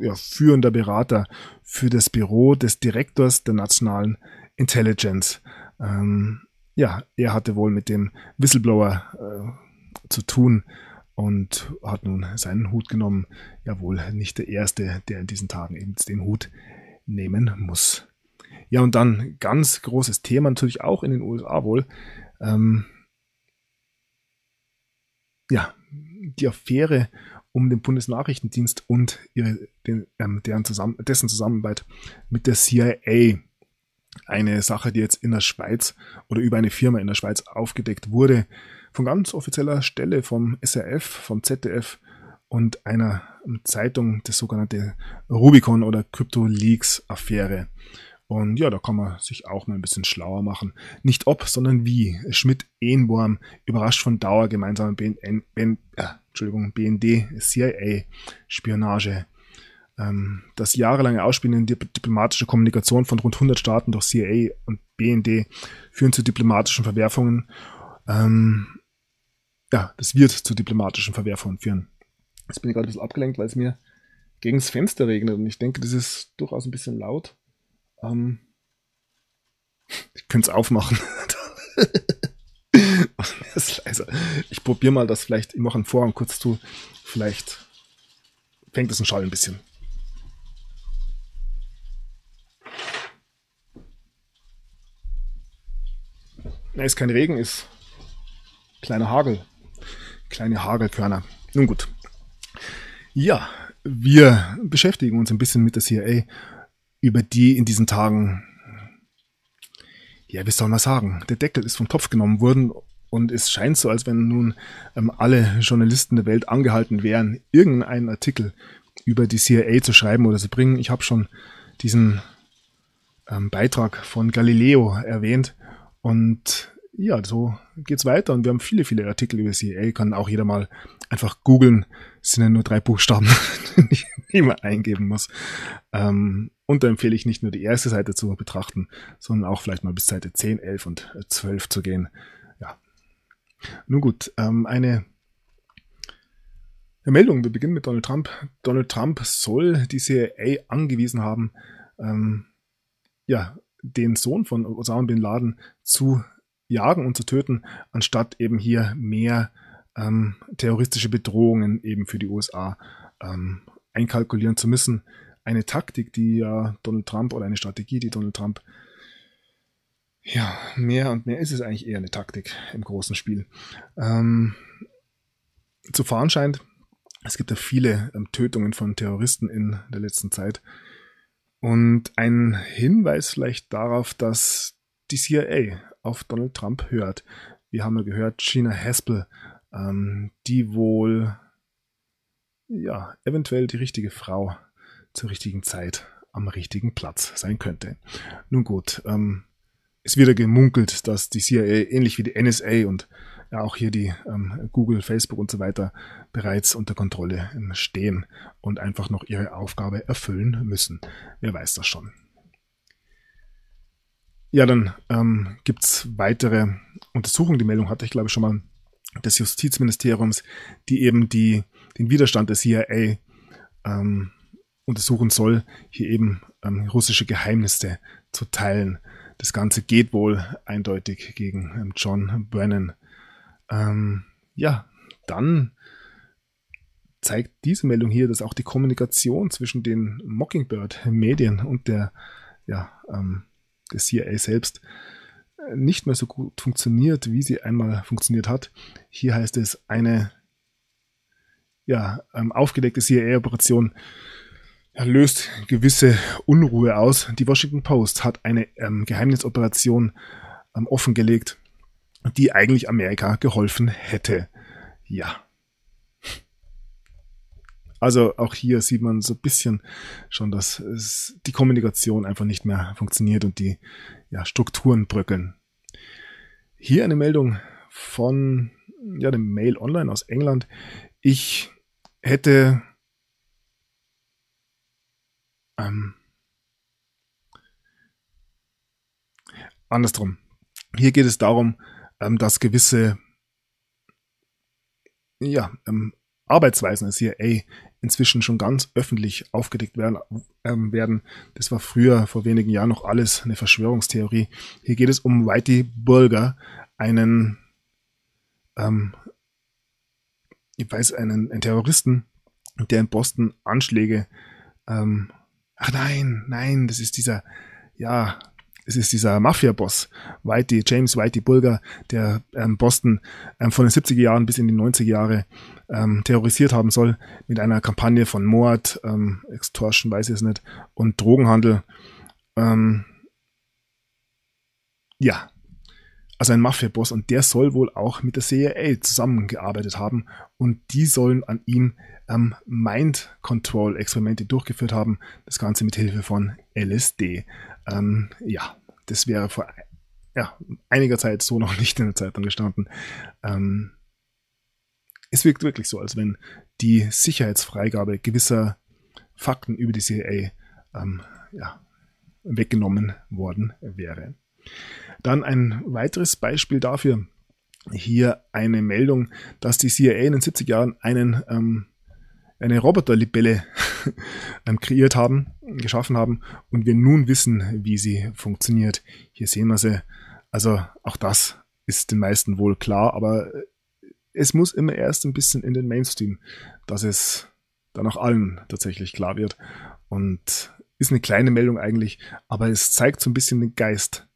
ja, führender Berater für das Büro des Direktors der Nationalen Intelligence. Ähm, ja, er hatte wohl mit dem Whistleblower äh, zu tun und hat nun seinen Hut genommen. Ja, wohl nicht der Erste, der in diesen Tagen eben den Hut nehmen muss. Ja, und dann ganz großes Thema natürlich auch in den U S A wohl. Ähm, ja, die Affäre um den Bundesnachrichtendienst und ihre, den, ähm, deren zusammen, dessen Zusammenarbeit mit der C I A. Eine Sache, die jetzt in der Schweiz oder über eine Firma in der Schweiz aufgedeckt wurde, von ganz offizieller Stelle vom S R F, vom Z D F und einer Zeitung, das sogenannte Rubicon oder Crypto-Leaks-Affäre. Und ja, da kann man sich auch mal ein bisschen schlauer machen. Nicht ob, sondern wie. Schmidt-Ehnborn, überrascht von Dauer gemeinsamer B N D-C I A-Spionage. Das jahrelange Ausspielen diplomatischer Kommunikation von rund hundert Staaten durch C I A und B N D führen zu diplomatischen Verwerfungen. Ähm, ja, das wird zu diplomatischen Verwerfungen führen. Jetzt bin ich gerade ein bisschen abgelenkt, weil es mir gegen das Fenster regnet und ich denke, das ist durchaus ein bisschen laut. Ähm, ich könnte es aufmachen. Ich probiere mal das vielleicht, ich mache einen Vorhang kurz zu, vielleicht fängt das ein Schall ein bisschen. Na, ist kein Regen, ist kleiner Hagel. Kleine Hagelkörner. Nun gut. Ja, wir beschäftigen uns ein bisschen mit der C I A, über die in diesen Tagen, ja, wie soll man sagen, der Deckel ist vom Topf genommen worden und es scheint so, als wenn nun ähm, alle Journalisten der Welt angehalten wären, irgendeinen Artikel über die C I A zu schreiben oder zu bringen. Ich habe schon diesen ähm, Beitrag von Galileo erwähnt. Und ja, so geht's weiter. Und wir haben viele, viele Artikel über C I A. Kann auch jeder mal einfach googeln. Es sind ja nur drei Buchstaben, die man eingeben muss. Ähm, und da empfehle ich nicht nur die erste Seite zu betrachten, sondern auch vielleicht mal bis Seite zehn, elf und zwölf zu gehen. Ja. Nun gut, ähm, eine Meldung. Wir beginnen mit Donald Trump. Donald Trump soll die C I A angewiesen haben, ähm, ja, den Sohn von Osama Bin Laden zu jagen und zu töten, anstatt eben hier mehr ähm, terroristische Bedrohungen eben für die U S A ähm, einkalkulieren zu müssen. Eine Taktik, die ja Donald Trump oder eine Strategie, die Donald Trump, ja, mehr und mehr ist es eigentlich eher eine Taktik im großen Spiel, ähm, zu fahren scheint. Es gibt ja viele ähm, Tötungen von Terroristen in der letzten Zeit. Und ein Hinweis vielleicht darauf, dass die C I A auf Donald Trump hört. Wir haben ja gehört, Gina Haspel, ähm, die wohl ja eventuell die richtige Frau zur richtigen Zeit am richtigen Platz sein könnte. Nun gut, ähm, es wird ja gemunkelt, dass die C I A ähnlich wie die N S A und ja auch hier die ähm, Google, Facebook und so weiter bereits unter Kontrolle stehen und einfach noch ihre Aufgabe erfüllen müssen. Wer weiß das schon. Ja, dann ähm, gibt es weitere Untersuchungen. Die Meldung hatte ich, glaube ich, schon mal des Justizministeriums, die eben die, den Widerstand der C I A ähm, untersuchen soll, hier eben ähm, russische Geheimnisse zu teilen. Das Ganze geht wohl eindeutig gegen John Brennan. Ähm, ja, dann zeigt diese Meldung hier, dass auch die Kommunikation zwischen den Mockingbird-Medien und der, ja, ähm, der C I A selbst nicht mehr so gut funktioniert, wie sie einmal funktioniert hat. Hier heißt es, eine ja, ähm, aufgedeckte C I A-Operation Er löst gewisse Unruhe aus. Die Washington Post hat eine ähm, Geheimnisoperation ähm, offengelegt, die eigentlich Amerika geholfen hätte. Ja. Also auch hier sieht man so ein bisschen schon, dass es, die Kommunikation einfach nicht mehr funktioniert und die ja, Strukturen bröckeln. Hier eine Meldung von ja, dem Mail Online aus England. Ich hätte... Ähm, andersrum. Hier geht es darum, ähm, dass gewisse ja, ähm, Arbeitsweisen der C I A inzwischen schon ganz öffentlich aufgedeckt werden, ähm, werden. Das war früher, vor wenigen Jahren noch alles eine Verschwörungstheorie. Hier geht es um Whitey Bulger, einen ähm, ich weiß, einen, einen Terroristen, der in Boston Anschläge ähm, Ach nein, nein, das ist dieser, ja, Es ist dieser Mafia-Boss, Whitey, James Whitey Bulger, der ähm, Boston ähm, von den siebziger Jahren bis in die neunziger Jahre ähm, terrorisiert haben soll mit einer Kampagne von Mord, ähm, Extortion, weiß ich es nicht, und Drogenhandel. Ähm, ja, also ein Mafia-Boss, und der soll wohl auch mit der C I A zusammengearbeitet haben, und die sollen an ihm ähm, Mind-Control-Experimente durchgeführt haben, das Ganze mit Hilfe von L S D. Ähm, ja, das wäre vor ja, einiger Zeit so noch nicht in der Zeitung gestanden. Ähm, es wirkt wirklich so, als wenn die Sicherheitsfreigabe gewisser Fakten über die C I A ähm, ja, weggenommen worden wäre. Dann ein weiteres Beispiel dafür. Hier eine Meldung, dass die C I A in den siebziger Jahren einen, ähm, eine Roboterlibelle kreiert haben, geschaffen haben, und wir nun wissen, wie sie funktioniert. Hier sehen wir sie. Also auch das ist den meisten wohl klar, aber es muss immer erst ein bisschen in den Mainstream, dass es dann auch allen tatsächlich klar wird. Und ist eine kleine Meldung eigentlich, aber es zeigt so ein bisschen den Geist,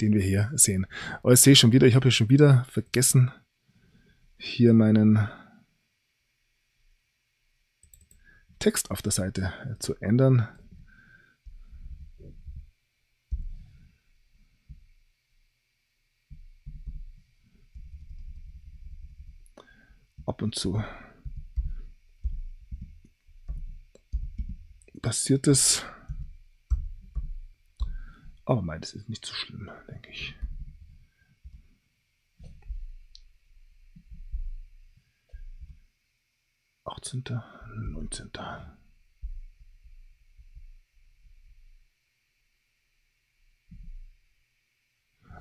den wir hier sehen. Aber ich sehe schon wieder, ich habe hier schon wieder vergessen, hier meinen Text auf der Seite zu ändern. Ab und zu passiert es. Aber meines ist nicht so schlimm, denke ich. achtzehnten, neunzehnten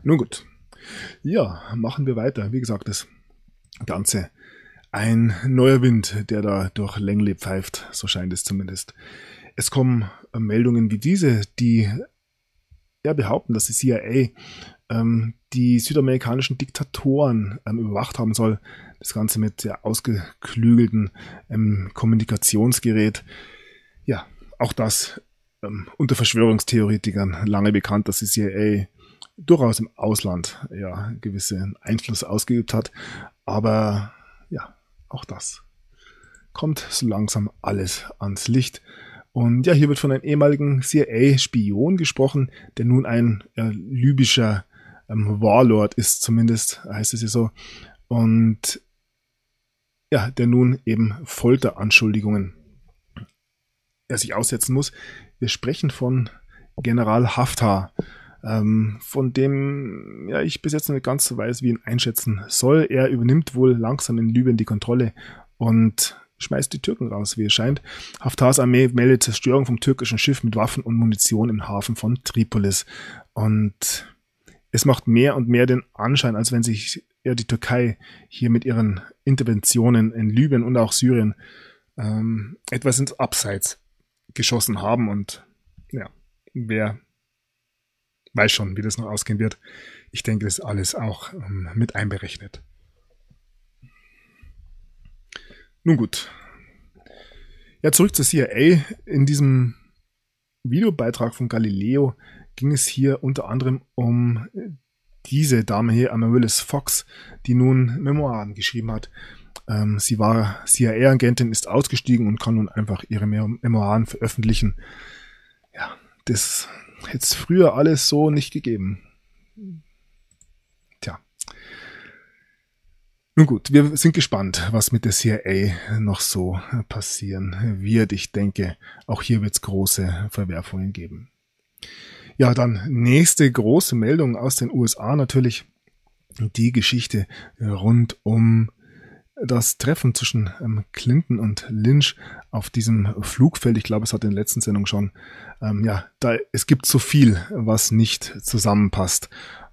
Nun gut. Ja, machen wir weiter. Wie gesagt, das Ganze ein neuer Wind, der da durch Langley pfeift. So scheint es zumindest. Es kommen Meldungen wie diese, die ja behaupten, dass die C I A ähm, die südamerikanischen Diktatoren ähm, überwacht haben soll. Das Ganze mit sehr ausgeklügelten ähm, Kommunikationsgerät. Ja, auch das ähm, unter Verschwörungstheoretikern lange bekannt, dass die C I A durchaus im Ausland ja gewissen Einfluss ausgeübt hat. Aber ja, auch das kommt so langsam alles ans Licht. Und ja, hier wird von einem ehemaligen C I A-Spion gesprochen, der nun ein äh, libyscher ähm, Warlord ist, zumindest heißt es ja so. Und ja, der nun eben Folteranschuldigungen er sich aussetzen muss. Wir sprechen von General Haftar, ähm, von dem ja, ich bis jetzt noch nicht ganz so weiß, wie ihn einschätzen soll. Er übernimmt wohl langsam in Libyen die Kontrolle und schmeißt die Türken raus, wie es scheint. Haftars Armee meldet Zerstörung vom türkischen Schiff mit Waffen und Munition im Hafen von Tripolis. Und es macht mehr und mehr den Anschein, als wenn sich ja, die Türkei hier mit ihren Interventionen in Libyen und auch Syrien ähm, etwas ins Abseits geschossen haben. Und ja, wer weiß schon, wie das noch ausgehen wird. Ich denke, das ist alles auch ähm, mit einberechnet. Nun gut, ja, zurück zur C I A. In diesem Videobeitrag von Galileo ging es hier unter anderem um diese Dame hier, Amaryllis Fox, die nun Memoiren geschrieben hat. Ähm, sie war C I A-Agentin, ist ausgestiegen und kann nun einfach ihre Memoiren veröffentlichen. Ja, das hätte es früher alles so nicht gegeben. Tja. Nun gut, wir sind gespannt, was mit der C I A noch so passieren wird. Ich denke, auch hier wird es große Verwerfungen geben. Ja, dann nächste große Meldung aus den U S A natürlich. Die Geschichte rund um das Treffen zwischen Clinton und Lynch auf diesem Flugfeld. Ich glaube, es hat in der letzten Sendung schon. Ähm, ja, da, es gibt so viel, was nicht zusammenpasst.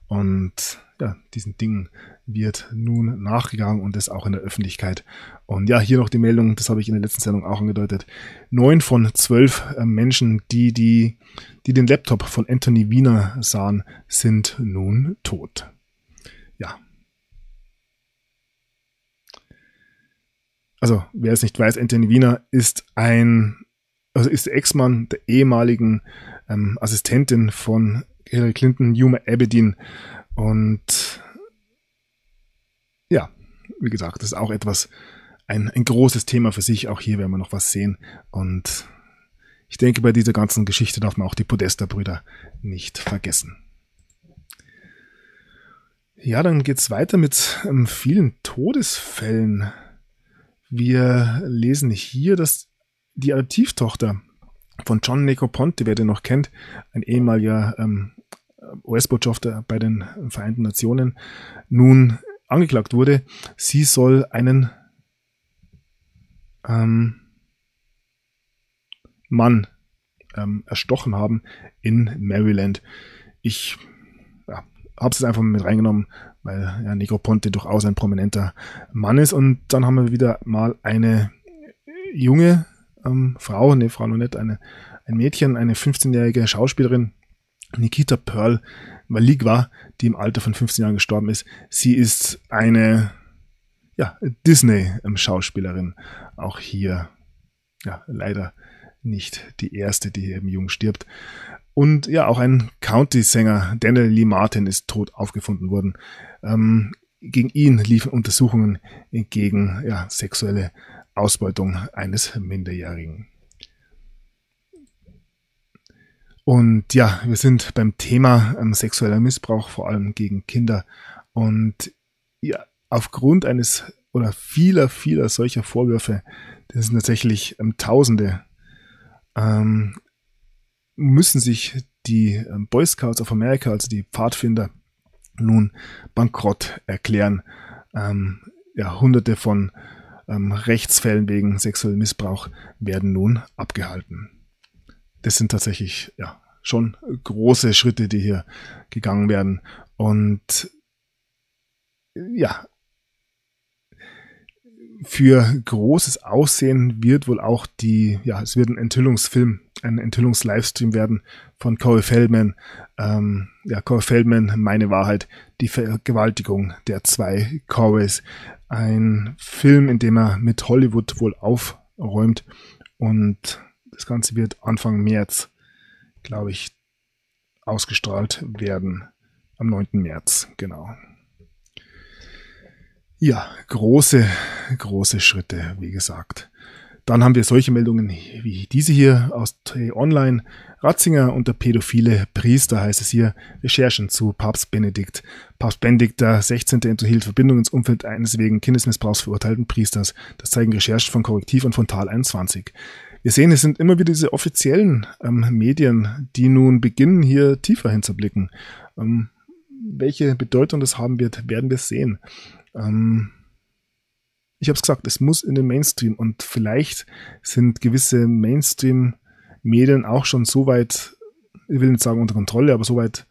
Und ja, diesen Dingen wird nun nachgegangen und das auch in der Öffentlichkeit. Und ja, hier noch die Meldung, das habe ich in der letzten Sendung auch angedeutet. Neun von zwölf Menschen, die, die, die den Laptop von Anthony Wiener sahen, sind nun tot. Ja. Also, wer es nicht weiß, Anthony Wiener ist ein, also ist der Ex-Mann der ehemaligen ähm, Assistentin von Hillary Clinton, Huma Abedin. Und ja, wie gesagt, das ist auch etwas, ein, ein großes Thema für sich. Auch hier werden wir noch was sehen. Und ich denke, bei dieser ganzen Geschichte darf man auch die Podesta-Brüder nicht vergessen. Ja, dann geht's weiter mit ähm, vielen Todesfällen. Wir lesen hier, dass die Adoptivtochter von John Negroponte, wer den noch kennt, ein ehemaliger ähm, U S-Botschafter bei den Vereinten Nationen, nun angeklagt wurde. Sie soll einen ähm, Mann ähm, erstochen haben in Maryland. Ich ja, habe es einfach mit reingenommen, weil ja, Negroponte durchaus ein prominenter Mann ist. Und dann haben wir wieder mal eine junge ähm, Frau, ne, Frau noch nicht, eine, ein Mädchen, eine fünfzehnjährige Schauspielerin, Nikita Pearl Malikwa, die im Alter von fünfzehn Jahren gestorben ist. Sie ist eine ja, Disney-Schauspielerin. Auch hier ja, leider nicht die erste, die eben jung stirbt. Und ja, auch ein Country-Sänger, Daniel Lee Martin, ist tot aufgefunden worden. Ähm, gegen ihn liefen Untersuchungen gegen ja, sexuelle Ausbeutung eines Minderjährigen. Und ja, wir sind beim Thema ähm, sexueller Missbrauch, vor allem gegen Kinder. Und ja, aufgrund eines oder vieler, vieler solcher Vorwürfe, das sind tatsächlich ähm, Tausende, ähm, müssen sich die ähm, Boy Scouts of America, also die Pfadfinder, nun bankrott erklären. Ähm, ja, Hunderte von ähm, Rechtsfällen wegen sexuellen Missbrauch werden nun abgehalten. Das sind tatsächlich ja schon große Schritte, die hier gegangen werden. Und ja, für großes Aussehen wird wohl auch die, ja, es wird ein Enthüllungsfilm, ein Enthüllungs-Livestream werden von Corey Feldman. Ähm, ja, Corey Feldman, Meine Wahrheit, die Vergewaltigung der zwei Coreys. Ein Film, in dem er mit Hollywood wohl aufräumt, und das Ganze wird Anfang März, glaube ich, ausgestrahlt werden. Am neunten März, genau. Ja, große, große Schritte, wie gesagt. Dann haben wir solche Meldungen wie diese hier aus T-Online. Ratzinger unter pädophile Priester, heißt es hier. Recherchen zu Papst Benedikt. Papst Benedikt der Sechzehnte unterhielt Verbindungen ins Umfeld eines wegen Kindesmissbrauchs verurteilten Priesters. Das zeigen Recherchen von Korrektiv und Frontal einundzwanzig. Wir sehen, es sind immer wieder diese offiziellen ähm, Medien, die nun beginnen, hier tiefer hinzublicken. Ähm, welche Bedeutung das haben wird, werden wir sehen. Ähm, ich habe es gesagt, es muss in den Mainstream, und vielleicht sind gewisse Mainstream-Medien auch schon so weit, ich will nicht sagen unter Kontrolle, aber so weit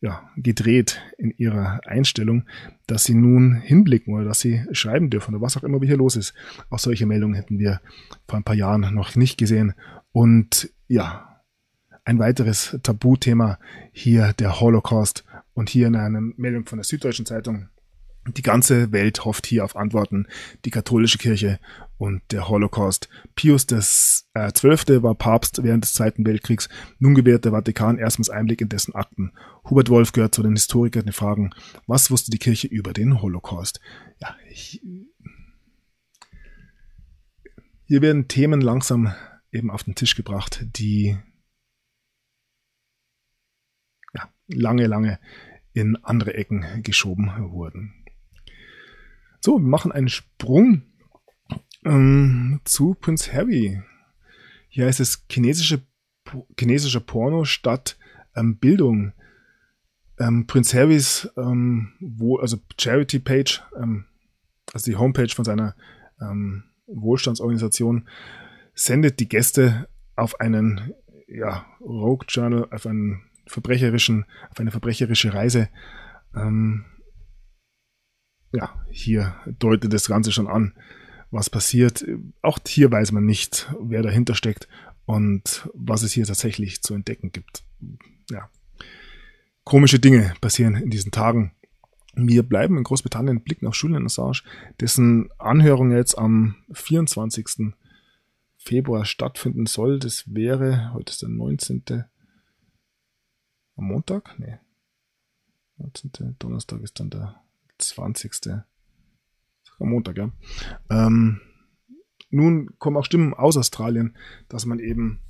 ja, gedreht in ihrer Einstellung, dass sie nun hinblicken oder dass sie schreiben dürfen oder was auch immer hier los ist. Auch solche Meldungen hätten wir vor ein paar Jahren noch nicht gesehen. Und ja, ein weiteres Tabuthema hier, der Holocaust. Und hier in einer Meldung von der Süddeutschen Zeitung: Die ganze Welt hofft hier auf Antworten. Die katholische Kirche und der Holocaust. Pius der Zwölfte war Papst während des Zweiten Weltkriegs. Nun gewährt der Vatikan erstmals Einblick in dessen Akten. Hubert Wolf gehört zu den Historikern, die fragen: Was wusste die Kirche über den Holocaust? Ja, hier werden Themen langsam eben auf den Tisch gebracht, die ja, lange, lange in andere Ecken geschoben wurden. So, wir machen einen Sprung ähm, zu Prince Harry. Hier heißt es: chinesische, chinesische Porno statt ähm, Bildung. Ähm, Prince Harrys ähm, wo, also Charity Page, ähm, also die Homepage von seiner ähm, Wohlstandsorganisation, sendet die Gäste auf einen ja, Rogue Journal, auf einen verbrecherischen, auf eine verbrecherische Reise. Ähm, Ja, hier deutet das Ganze schon an, was passiert. Auch hier weiß man nicht, wer dahinter steckt und was es hier tatsächlich zu entdecken gibt. Ja. Komische Dinge passieren in diesen Tagen. Wir bleiben in Großbritannien, blicken auf Julian Assange, dessen Anhörung jetzt am vierundzwanzigsten Februar stattfinden soll. Das wäre, heute ist der neunzehnte am Montag? Nee. neunzehnten Donnerstag ist dann der zwanzigste Am Montag, ja. Ähm, nun kommen auch Stimmen aus Australien, dass man eben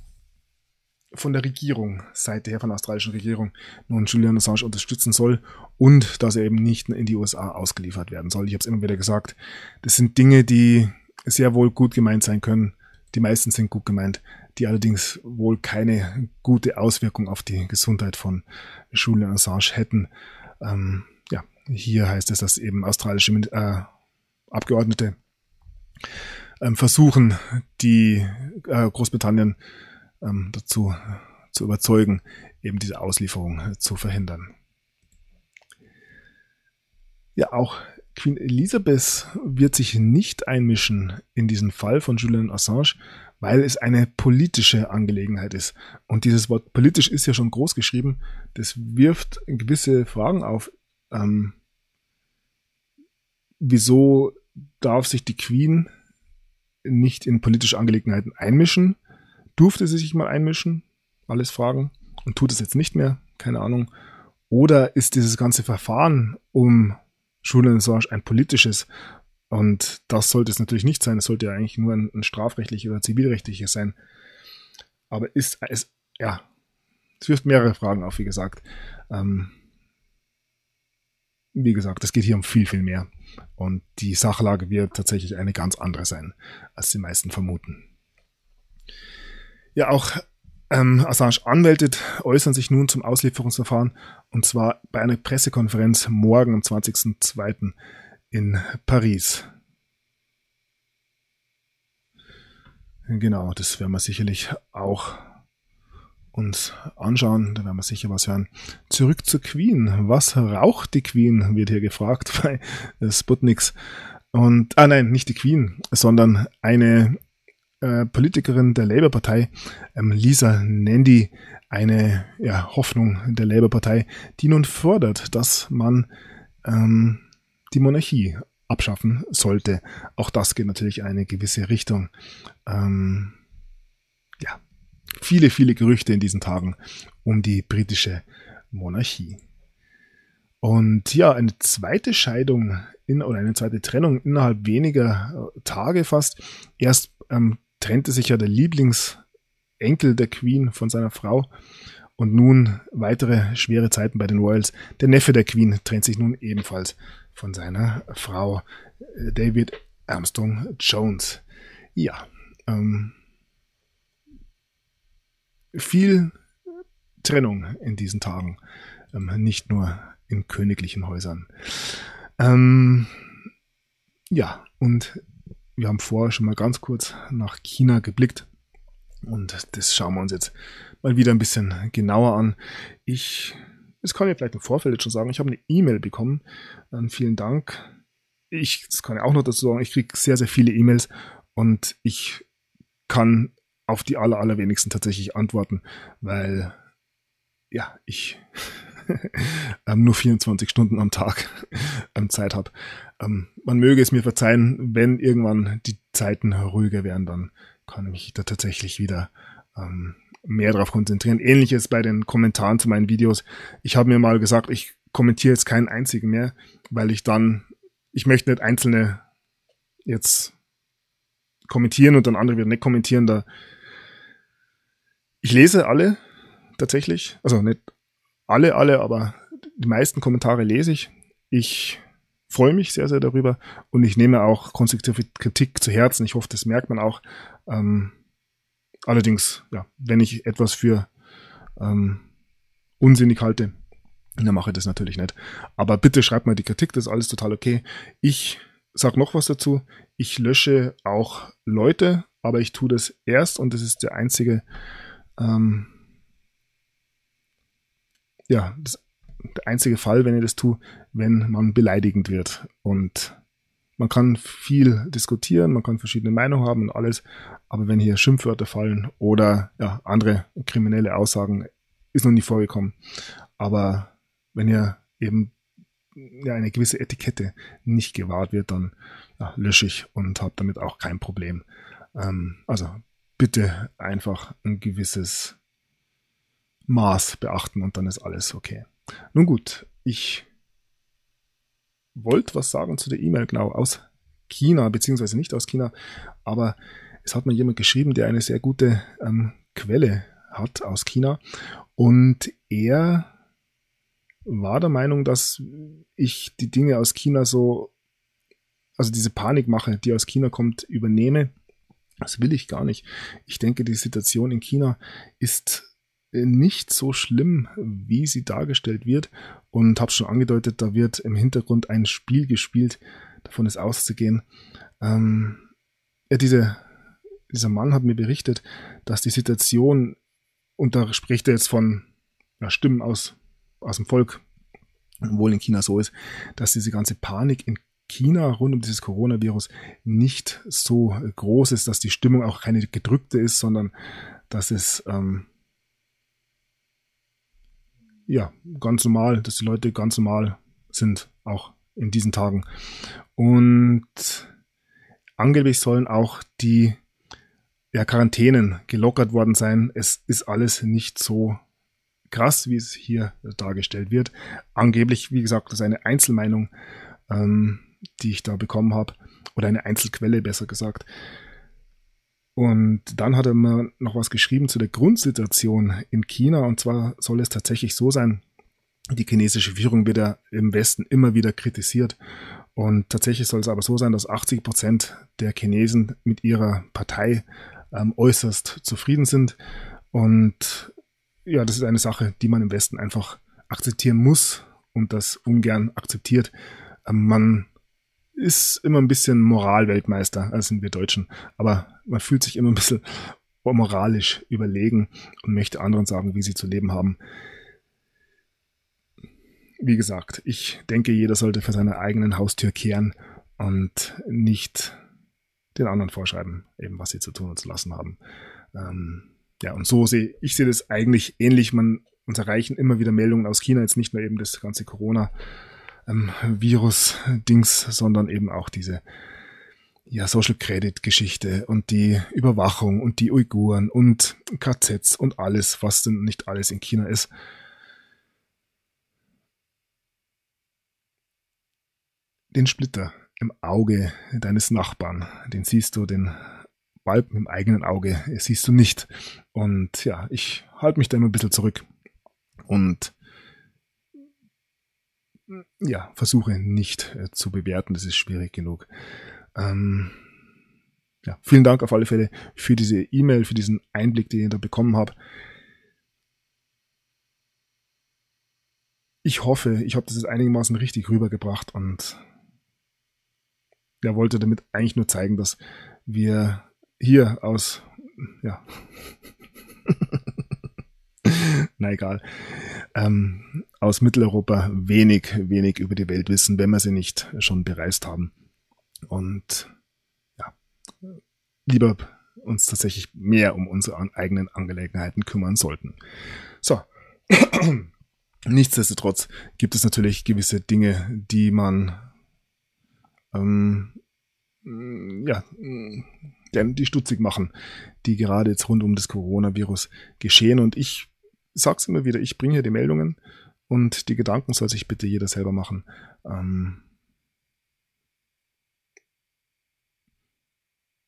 von der Regierung, seither von der australischen Regierung, nun Julian Assange unterstützen soll und dass er eben nicht in die U S A ausgeliefert werden soll. Ich habe es immer wieder gesagt, das sind Dinge, die sehr wohl gut gemeint sein können. Die meisten sind gut gemeint, die allerdings wohl keine gute Auswirkung auf die Gesundheit von Julian Assange hätten. Ähm, ja, hier heißt es, dass eben australische äh, Abgeordnete ähm, versuchen, die äh, Großbritannien ähm, dazu zu überzeugen, eben diese Auslieferung äh, zu verhindern. Ja, auch Queen Elizabeth wird sich nicht einmischen in diesen Fall von Julian Assange, weil es eine politische Angelegenheit ist. Und dieses Wort politisch ist ja schon groß geschrieben. Das wirft gewisse Fragen auf. Ähm, wieso darf sich die Queen nicht in politische Angelegenheiten einmischen? Durfte sie sich mal einmischen? Alles Fragen. Und tut es jetzt nicht mehr? Keine Ahnung. Oder ist dieses ganze Verfahren um Julian Assange ein politisches? Und das sollte es natürlich nicht sein. Es sollte ja eigentlich nur ein, ein strafrechtliches oder zivilrechtliches sein. Aber ist es, ja, es wirft mehrere Fragen auf, wie gesagt. Ähm, wie gesagt, es geht hier um viel, viel mehr. Und die Sachlage wird tatsächlich eine ganz andere sein, als die meisten vermuten. Ja, auch Ähm, Assange Anwälte äußern sich nun zum Auslieferungsverfahren, und zwar bei einer Pressekonferenz morgen am zwanzigsten zweiten in Paris. Genau, das werden wir sicherlich auch uns anschauen, da werden wir sicher was hören. Zurück zur Queen. Was raucht die Queen, wird hier gefragt bei Sputniks. Und, ah nein, nicht die Queen, sondern eine Politikerin der Labour-Partei, Lisa Nandy, eine ja, Hoffnung der Labour-Partei, die nun fordert, dass man ähm, die Monarchie abschaffen sollte. Auch das geht natürlich in eine gewisse Richtung. Ähm, ja, viele, viele Gerüchte in diesen Tagen um die britische Monarchie. Und ja, eine zweite Scheidung in, oder eine zweite Trennung innerhalb weniger Tage fast. Erst ähm, trennte sich ja der Lieblingsenkel der Queen von seiner Frau, und nun weitere schwere Zeiten bei den Royals. Der Neffe der Queen trennt sich nun ebenfalls von seiner Frau, David Armstrong Jones. Ja, ähm, viel Trennung in diesen Tagen, ähm, nicht nur in königlichen Häusern. Ähm, ja, und wir haben vorher schon mal ganz kurz nach China geblickt, und das schauen wir uns jetzt mal wieder ein bisschen genauer an. Ich, das kann ich vielleicht im Vorfeld jetzt schon sagen, ich habe eine E-Mail bekommen, ähm, vielen Dank. Ich, das kann ich auch noch dazu sagen, ich kriege sehr, sehr viele E-Mails, und ich kann auf die aller, allerwenigsten tatsächlich antworten, weil, ja, ich Ähm, nur vierundzwanzig Stunden am Tag ähm, Zeit habe. Ähm, man möge es mir verzeihen, wenn irgendwann die Zeiten ruhiger werden, dann kann ich mich da tatsächlich wieder ähm, mehr darauf konzentrieren. Ähnliches bei den Kommentaren zu meinen Videos. Ich habe mir mal gesagt, ich kommentiere jetzt keinen einzigen mehr, weil ich dann, ich möchte nicht einzelne jetzt kommentieren und dann andere wieder nicht kommentieren. Da ich lese alle tatsächlich, also nicht Alle, alle, aber die meisten Kommentare lese ich. Ich freue mich sehr, sehr darüber, und ich nehme auch konstruktive Kritik zu Herzen. Ich hoffe, das merkt man auch. Ähm, allerdings, ja, wenn ich etwas für ähm, unsinnig halte, dann mache ich das natürlich nicht. Aber bitte schreibt mal die Kritik, das ist alles total okay. Ich sage noch was dazu. Ich lösche auch Leute, aber ich tue das erst, und das ist der einzige... Ähm, Ja, das, der einzige Fall, wenn ich das tue, wenn man beleidigend wird. Und man kann viel diskutieren, man kann verschiedene Meinungen haben und alles, aber wenn hier Schimpfwörter fallen oder ja, andere kriminelle Aussagen, ist noch nie vorgekommen. Aber wenn hier eben ja, eine gewisse Etikette nicht gewahrt wird, dann ja, lösche ich und habe damit auch kein Problem. Ähm, also bitte einfach ein gewisses Maß beachten und dann ist alles okay. Nun gut, ich wollte was sagen zu der E-Mail, genau, aus China, beziehungsweise nicht aus China, aber es hat mir jemand geschrieben, der eine sehr gute ähm, Quelle hat aus China, und er war der Meinung, dass ich die Dinge aus China so, also diese Panikmache, die aus China kommt, übernehme. Das will ich gar nicht. Ich denke, die Situation in China ist nicht so schlimm, wie sie dargestellt wird, und habe schon angedeutet, da wird im Hintergrund ein Spiel gespielt, davon ist auszugehen. Ähm, ja, diese, dieser Mann hat mir berichtet, dass die Situation, und da spricht er jetzt von ja, Stimmen aus, aus dem Volk, obwohl in China so ist, dass diese ganze Panik in China rund um dieses Coronavirus nicht so groß ist, dass die Stimmung auch keine gedrückte ist, sondern dass es ähm, ja ganz normal, dass die Leute ganz normal sind, auch in diesen Tagen. Und angeblich sollen auch die ja, Quarantänen gelockert worden sein. Es ist alles nicht so krass, wie es hier dargestellt wird. Angeblich, wie gesagt, das ist eine Einzelmeinung, ähm, die ich da bekommen habe, oder eine Einzelquelle besser gesagt. Und dann hat er mir noch was geschrieben zu der Grundsituation in China, und zwar soll es tatsächlich so sein, die chinesische Führung wird ja im Westen immer wieder kritisiert, und tatsächlich soll es aber so sein, dass achtzig Prozent der Chinesen mit ihrer Partei ähm, äußerst zufrieden sind, und ja, das ist eine Sache, die man im Westen einfach akzeptieren muss und das ungern akzeptiert. Man ist immer ein bisschen Moralweltmeister, also sind wir Deutschen, aber man fühlt sich immer ein bisschen moralisch überlegen und möchte anderen sagen, wie sie zu leben haben. Wie gesagt, ich denke, jeder sollte vor seiner eigenen Haustür kehren und nicht den anderen vorschreiben, eben was sie zu tun und zu lassen haben. Ähm, ja, und so sehe ich sehe das eigentlich ähnlich. Man uns erreichen immer wieder Meldungen aus China, jetzt nicht nur eben das ganze Corona Ähm, Virus-Dings, sondern eben auch diese ja, Social-Credit-Geschichte und die Überwachung und die Uiguren und K Zs und alles, was denn nicht alles in China ist. Den Splitter im Auge deines Nachbarn, den siehst du, den Balken im eigenen Auge siehst du nicht. Und ja, ich halte mich da immer ein bisschen zurück und ja, versuche nicht äh, zu bewerten, das ist schwierig genug. Ähm, ja, vielen Dank auf alle Fälle für diese E-Mail, für diesen Einblick, den ich da bekommen habe. Ich hoffe, ich habe das jetzt einigermaßen richtig rübergebracht und ja, wollte damit eigentlich nur zeigen, dass wir hier aus, ja, na egal, ähm, aus Mitteleuropa wenig, wenig über die Welt wissen, wenn wir sie nicht schon bereist haben. Und ja, lieber uns tatsächlich mehr um unsere eigenen Angelegenheiten kümmern sollten. So, nichtsdestotrotz gibt es natürlich gewisse Dinge, die man, ähm, ja, die stutzig machen, die gerade jetzt rund um das Coronavirus geschehen. Und ich sag's immer wieder, ich bringe hier die Meldungen und die Gedanken soll sich bitte jeder selber machen. Ähm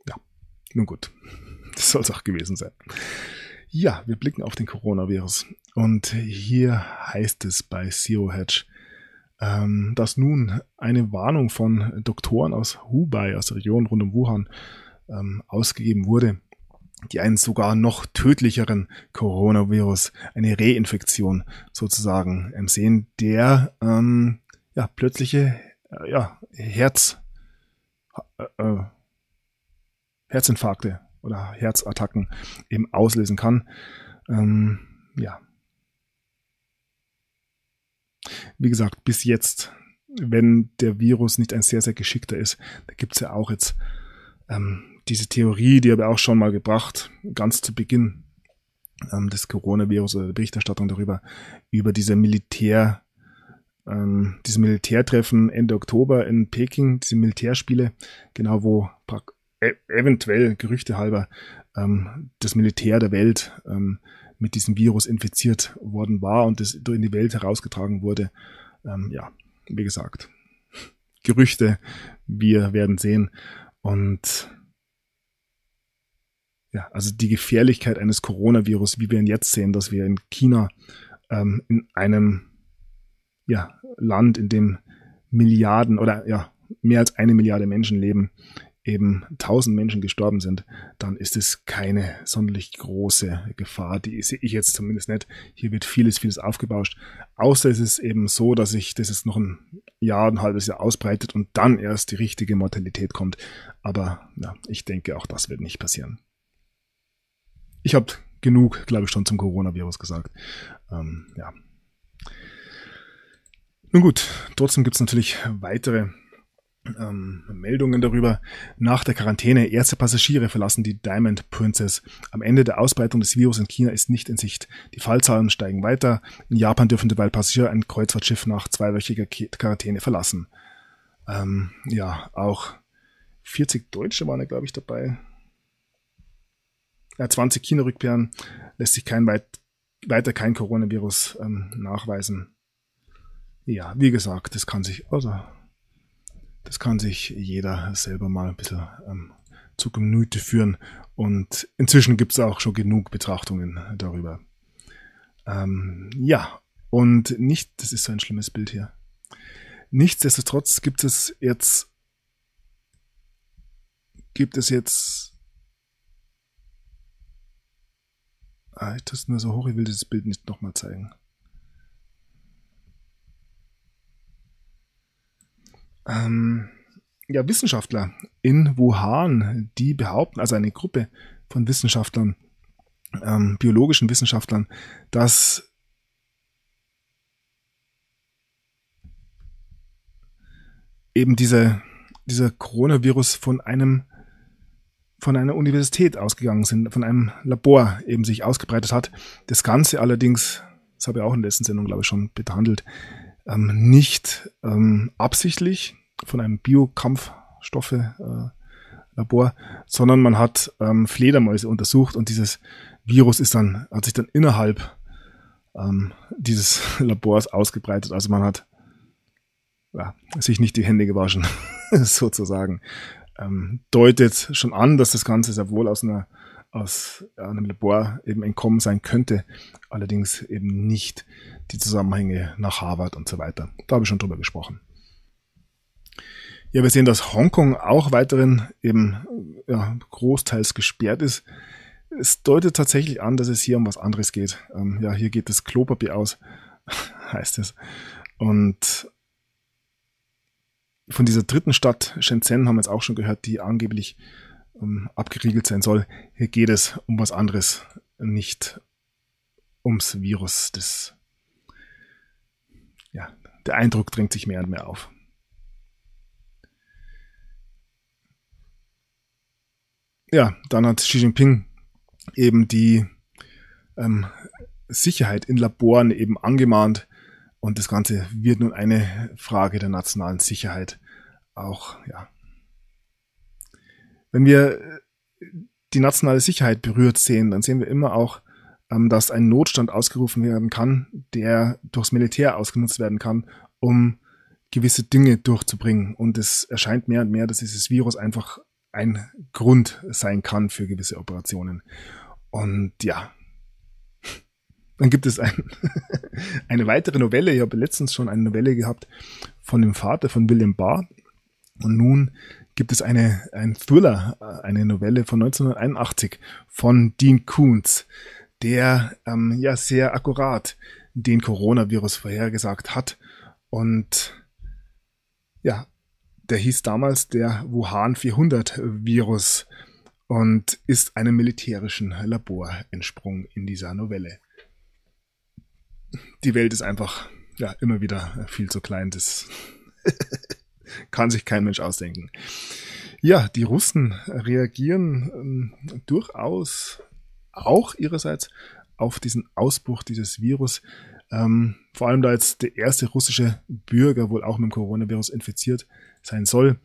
ja, nun gut. Das soll es auch gewesen sein. Ja, wir blicken auf den Coronavirus. Und hier heißt es bei Zero Hedge, ähm, dass nun eine Warnung von Doktoren aus Hubei, aus der Region rund um Wuhan, ähm, ausgegeben wurde, die einen sogar noch tödlicheren Coronavirus, eine Reinfektion sozusagen sehen, der ähm, ja, plötzliche äh, ja, Herz, äh, Herzinfarkte oder Herzattacken eben auslösen kann. Ähm, ja. Wie gesagt, bis jetzt, wenn der Virus nicht ein sehr, sehr geschickter ist, da gibt es ja auch jetzt ähm, diese Theorie, die habe ich auch schon mal gebracht, ganz zu Beginn ähm, des Coronavirus oder der Berichterstattung darüber, über diese Militär, ähm, diese Militärtreffen Ende Oktober in Peking, diese Militärspiele, genau wo eventuell, gerüchtehalber, ähm, das Militär der Welt ähm, mit diesem Virus infiziert worden war und das in die Welt herausgetragen wurde. Ähm, ja, wie gesagt, Gerüchte, wir werden sehen. Und ja, also die Gefährlichkeit eines Coronavirus, wie wir ihn jetzt sehen, dass wir in China ähm, in einem ja, Land, in dem Milliarden oder ja mehr als eine Milliarde Menschen leben, eben tausend Menschen gestorben sind, dann ist es keine sonderlich große Gefahr. Die sehe ich jetzt zumindest nicht. Hier wird vieles, vieles aufgebauscht. Außer es ist eben so, dass sich das jetzt noch ein Jahr, ein halbes Jahr ausbreitet und dann erst die richtige Mortalität kommt. Aber ja, ich denke, auch das wird nicht passieren. Ich habe genug, glaube ich, schon zum Coronavirus gesagt. Ähm, ja. Nun gut, trotzdem gibt es natürlich weitere Ähm, Meldungen darüber. Nach der Quarantäne, erste Passagiere verlassen die Diamond Princess. Am Ende der Ausbreitung des Virus in China ist nicht in Sicht. Die Fallzahlen steigen weiter. In Japan dürfen derweil Passagiere ein Kreuzfahrtschiff nach zweiwöchiger Quarantäne verlassen. Ähm, ja, auch vierzig Deutsche waren ja, glaube ich, dabei. Ja, zwanzig China-Rückkehrern lässt sich kein weit, weiter kein Coronavirus ähm, nachweisen. Ja, wie gesagt, das kann sich... Also, Das kann sich jeder selber mal ein bisschen ähm, zu Gemüte führen. Und inzwischen gibt es auch schon genug Betrachtungen darüber. Ähm, ja, und nicht, das ist so ein schlimmes Bild hier. Nichtsdestotrotz gibt es jetzt, gibt es jetzt, ah, ich tue es nur so hoch, ich will dieses Bild nicht nochmal zeigen. Ähm, ja, Wissenschaftler in Wuhan, die behaupten, also eine Gruppe von Wissenschaftlern, ähm, biologischen Wissenschaftlern, dass eben diese, dieser Coronavirus von einem, von einer Universität ausgegangen sind, von einem Labor eben sich ausgebreitet hat. Das Ganze allerdings, das habe ich auch in der letzten Sendung, glaube ich, schon behandelt, ähm, nicht ähm, absichtlich von einem Biokampfstoffe-Labor, äh, sondern man hat ähm, Fledermäuse untersucht und dieses Virus ist dann, hat sich dann innerhalb ähm, dieses Labors ausgebreitet. Also man hat ja, sich nicht die Hände gewaschen, sozusagen. Ähm, deutet schon an, dass das Ganze sehr wohl aus einer, aus einem Labor eben entkommen sein könnte, allerdings eben nicht die Zusammenhänge nach Harvard und so weiter. Da habe ich schon drüber gesprochen. Ja, wir sehen, dass Hongkong auch weiterhin eben ja, großteils gesperrt ist. Es deutet tatsächlich an, dass es hier um was anderes geht. Ähm, ja, hier geht das Klopapier aus, heißt es. Und von dieser dritten Stadt, Shenzhen, haben wir jetzt auch schon gehört, die angeblich ähm, abgeriegelt sein soll. Hier geht es um was anderes, nicht ums Virus. Das, ja, der Eindruck drängt sich mehr und mehr auf. Ja, dann hat Xi Jinping eben die ähm, Sicherheit in Laboren eben angemahnt und das Ganze wird nun eine Frage der nationalen Sicherheit auch, ja. Wenn wir die nationale Sicherheit berührt sehen, dann sehen wir immer auch, ähm, dass ein Notstand ausgerufen werden kann, der durchs Militär ausgenutzt werden kann, um gewisse Dinge durchzubringen. Und es erscheint mehr und mehr, dass dieses Virus einfach ein Grund sein kann für gewisse Operationen. Und ja, dann gibt es ein, eine weitere Novelle. Ich habe letztens schon eine Novelle gehabt von dem Vater von William Barr. Und nun gibt es eine ein Thriller, eine Novelle von neunzehnhunderteinundachtzig von Dean Koontz, der ähm, ja sehr akkurat den Coronavirus vorhergesagt hat. Und ja, der hieß damals der Wuhan vierhundert Virus und ist einem militärischen Labor entsprungen in dieser Novelle. Die Welt ist einfach ja immer wieder viel zu klein, das kann sich kein Mensch ausdenken. Ja, die Russen reagieren ähm, durchaus auch ihrerseits auf diesen Ausbruch dieses Virus. Ähm, vor allem da jetzt der erste russische Bürger wohl auch mit dem Coronavirus infiziert sein soll.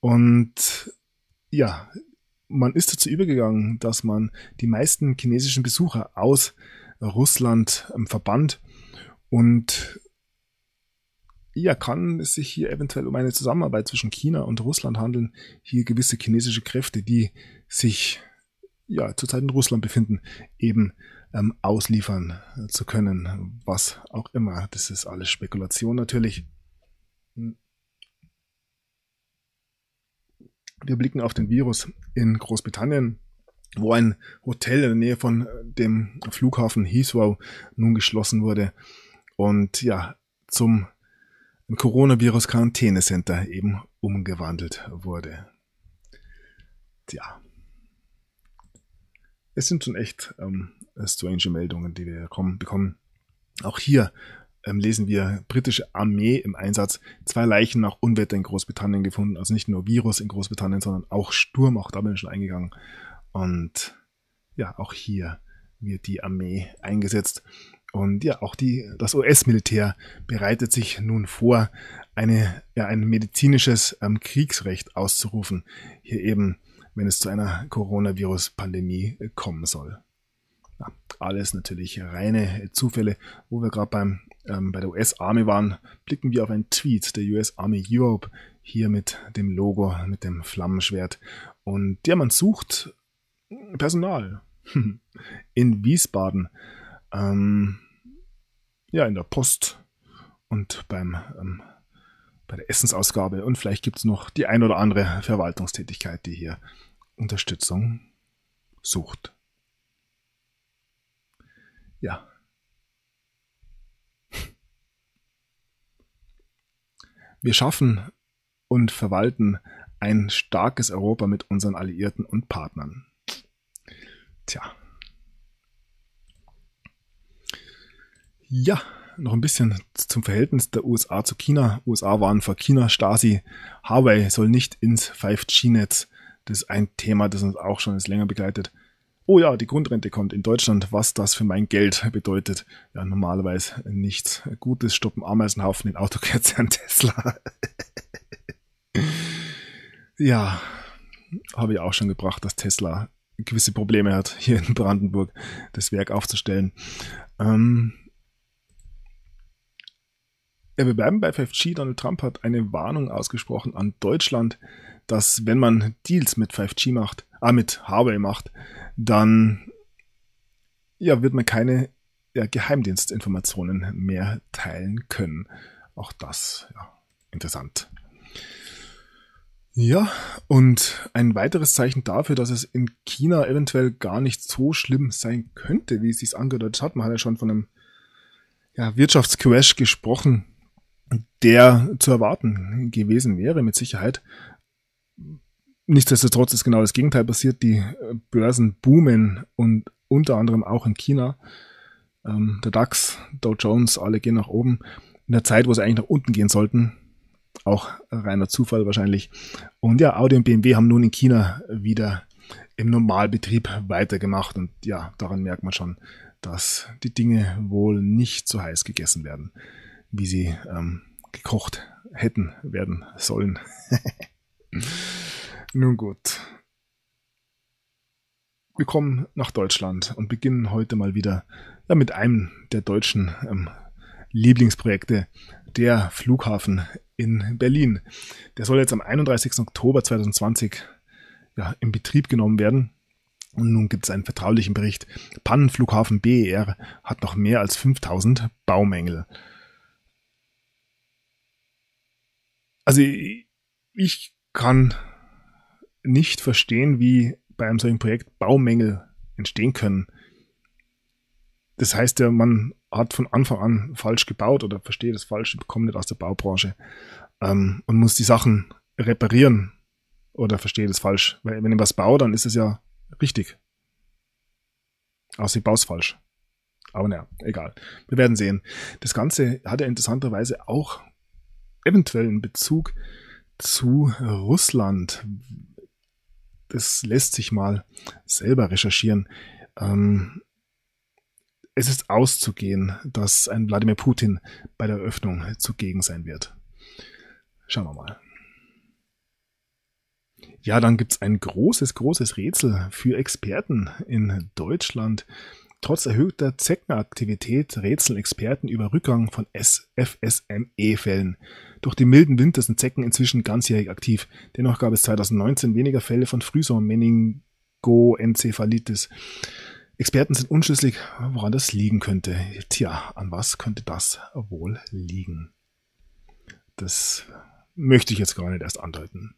Und ja, man ist dazu übergegangen, dass man die meisten chinesischen Besucher aus Russland ähm, verbannt. Und ja, kann es sich hier eventuell um eine Zusammenarbeit zwischen China und Russland handeln? Hier gewisse chinesische Kräfte, die sich ja zurzeit in Russland befinden, eben ähm, ausliefern äh, zu können, was auch immer. Das ist alles Spekulation natürlich. Wir blicken auf den Virus in Großbritannien, wo ein Hotel in der Nähe von dem Flughafen Heathrow nun geschlossen wurde und ja zum Coronavirus Quarantänecenter eben umgewandelt wurde. Tja, es sind schon echt ähm, strange Meldungen, die wir bekommen. Auch hier ähm, lesen wir britische Armee im Einsatz. Zwei Leichen nach Unwetter in Großbritannien gefunden. Also nicht nur Virus in Großbritannien, sondern auch Sturm. Auch da bin ich schon eingegangen. Und ja, auch hier wird die Armee eingesetzt. Und ja, auch die, das U S-Militär bereitet sich nun vor, eine, ja, ein medizinisches ähm, Kriegsrecht auszurufen. Hier eben, wenn es zu einer Coronavirus-Pandemie kommen soll. Ja, alles natürlich reine Zufälle. Wo wir gerade beim ähm, bei der U S-Armee waren, blicken wir auf einen Tweet der U S-Army Europe, hier mit dem Logo, mit dem Flammenschwert. Und ja, man sucht Personal in Wiesbaden. Ähm, ja, in der Post und beim, ähm, bei der Essensausgabe. Und vielleicht gibt es noch die ein oder andere Verwaltungstätigkeit, die hier Unterstützung sucht. Ja. Wir schaffen und verwalten ein starkes Europa mit unseren Alliierten und Partnern. Tja. Ja, noch ein bisschen zum Verhältnis der U S A zu China. U S A waren vor China, Stasi. Huawei soll nicht ins fünf G Netz. Das ist ein Thema, das uns auch schon länger begleitet. Oh ja, die Grundrente kommt in Deutschland. Was das für mein Geld bedeutet, ja, normalerweise nichts Gutes. Stoppen Ameisenhaufen den Autokonzern Tesla. Ja, habe ich auch schon gebracht, dass Tesla gewisse Probleme hat, hier in Brandenburg das Werk aufzustellen. Ähm... Ja, wir bleiben bei fünf G. Donald Trump hat eine Warnung ausgesprochen an Deutschland, dass wenn man Deals mit fünf G macht, ah, mit Huawei macht, dann ja, wird man keine ja, Geheimdienstinformationen mehr teilen können. Auch das, ja, interessant. Ja, und ein weiteres Zeichen dafür, dass es in China eventuell gar nicht so schlimm sein könnte, wie es sich angedeutet hat. Man hat ja schon von einem ja, Wirtschaftscrash gesprochen, der zu erwarten gewesen wäre, mit Sicherheit. Nichtsdestotrotz ist genau das Gegenteil passiert. Die Börsen boomen und unter anderem auch in China. Ähm, der DAX, Dow Jones, alle gehen nach oben. In der Zeit, wo sie eigentlich nach unten gehen sollten. Auch reiner Zufall wahrscheinlich. Und ja, Audi und B M W haben nun in China wieder im Normalbetrieb weitergemacht. Und ja, daran merkt man schon, dass die Dinge wohl nicht so heiß gegessen werden, wie sie ähm, gekocht hätten werden sollen. Nun gut. Wir kommen nach Deutschland und beginnen heute mal wieder ja, mit einem der deutschen ähm, Lieblingsprojekte, der Flughafen in Berlin. Der soll jetzt am einunddreißigsten Oktober zweitausendzwanzig ja, in Betrieb genommen werden. Und nun gibt es einen vertraulichen Bericht. Pannenflughafen B E R hat noch mehr als fünftausend Baumängel. Also ich kann nicht verstehen, wie bei einem solchen Projekt Baumängel entstehen können. Das heißt ja, man hat von Anfang an falsch gebaut oder versteht es falsch, kommt nicht aus der Baubranche ähm, und muss die Sachen reparieren oder versteht es falsch. Weil wenn ich was baue, dann ist es ja richtig. Außer ich baue es falsch. Aber naja, egal. Wir werden sehen. Das Ganze hat ja interessanterweise auch eventuell einen Bezug zu Russland. Das lässt sich mal selber recherchieren. Ähm, es ist auszugehen, dass ein Wladimir Putin bei der Eröffnung zugegen sein wird. Schauen wir mal. Ja, dann gibt es ein großes, großes Rätsel für Experten in Deutschland. trotz erhöhter Zeckenaktivität rätseln Experten über Rückgang von F S M E-Fällen. Durch den milden Winter sind Zecken inzwischen ganzjährig aktiv. Dennoch gab es zweitausendneunzehn weniger Fälle von Frühsommer-Meningoenzephalitis. Experten sind unschlüssig, woran das liegen könnte. Tja, an was könnte das wohl liegen? Das möchte ich jetzt gar nicht erst andeuten.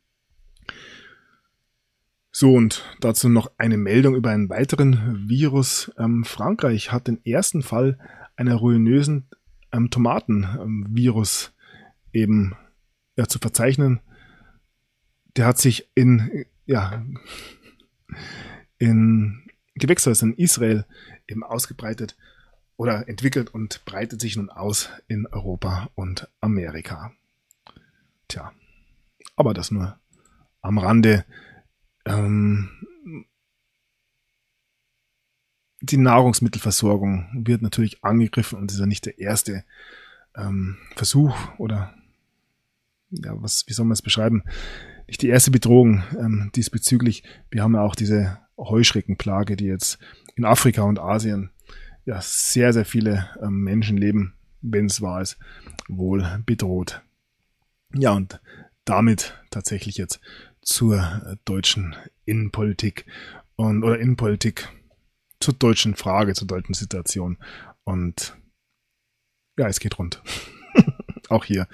So, und dazu noch eine Meldung über einen weiteren Virus. Ähm, Frankreich hat den ersten Fall einer ruinösen ähm, Tomatenvirus eben ja, zu verzeichnen. Der hat sich in, ja, in Gewächshäusern in Israel eben ausgebreitet oder entwickelt und breitet sich nun aus in Europa und Amerika. Tja, aber das nur am Rande. Die Nahrungsmittelversorgung wird natürlich angegriffen und ist ja nicht der erste ähm, Versuch oder ja, was, wie soll man es beschreiben? Nicht die erste Bedrohung ähm, diesbezüglich. Wir haben ja auch diese Heuschreckenplage, die jetzt in Afrika und Asien ja sehr, sehr viele ähm, Menschenleben, wenn es wahr ist, wohl bedroht. Ja, und damit tatsächlich jetzt zur deutschen Innenpolitik und oder Innenpolitik zur deutschen Frage, zur deutschen Situation. Und ja, es geht rund. Auch hier.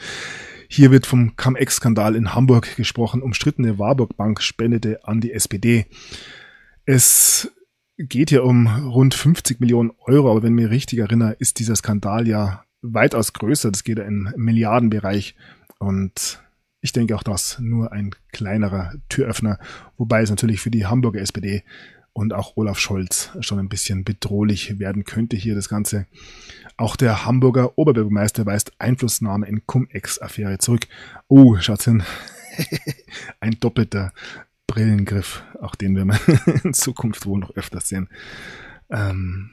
Hier wird vom Cum-Ex-Skandal in Hamburg gesprochen. Umstrittene Warburg-Bank spendete an die S P D. Es geht hier um rund fünfzig Millionen Euro, aber wenn ich mich richtig erinnere, ist dieser Skandal ja weitaus größer. Das geht ja im Milliardenbereich und ich denke auch das nur ein kleinerer Türöffner, wobei es natürlich für die Hamburger S P D und auch Olaf Scholz schon ein bisschen bedrohlich werden könnte hier das Ganze. Auch der Hamburger Oberbürgermeister weist Einflussnahme in Cum-Ex-Affäre zurück. Oh, schaut's hin, ein doppelter Brillengriff, auch den werden wir in Zukunft wohl noch öfters sehen. Ähm,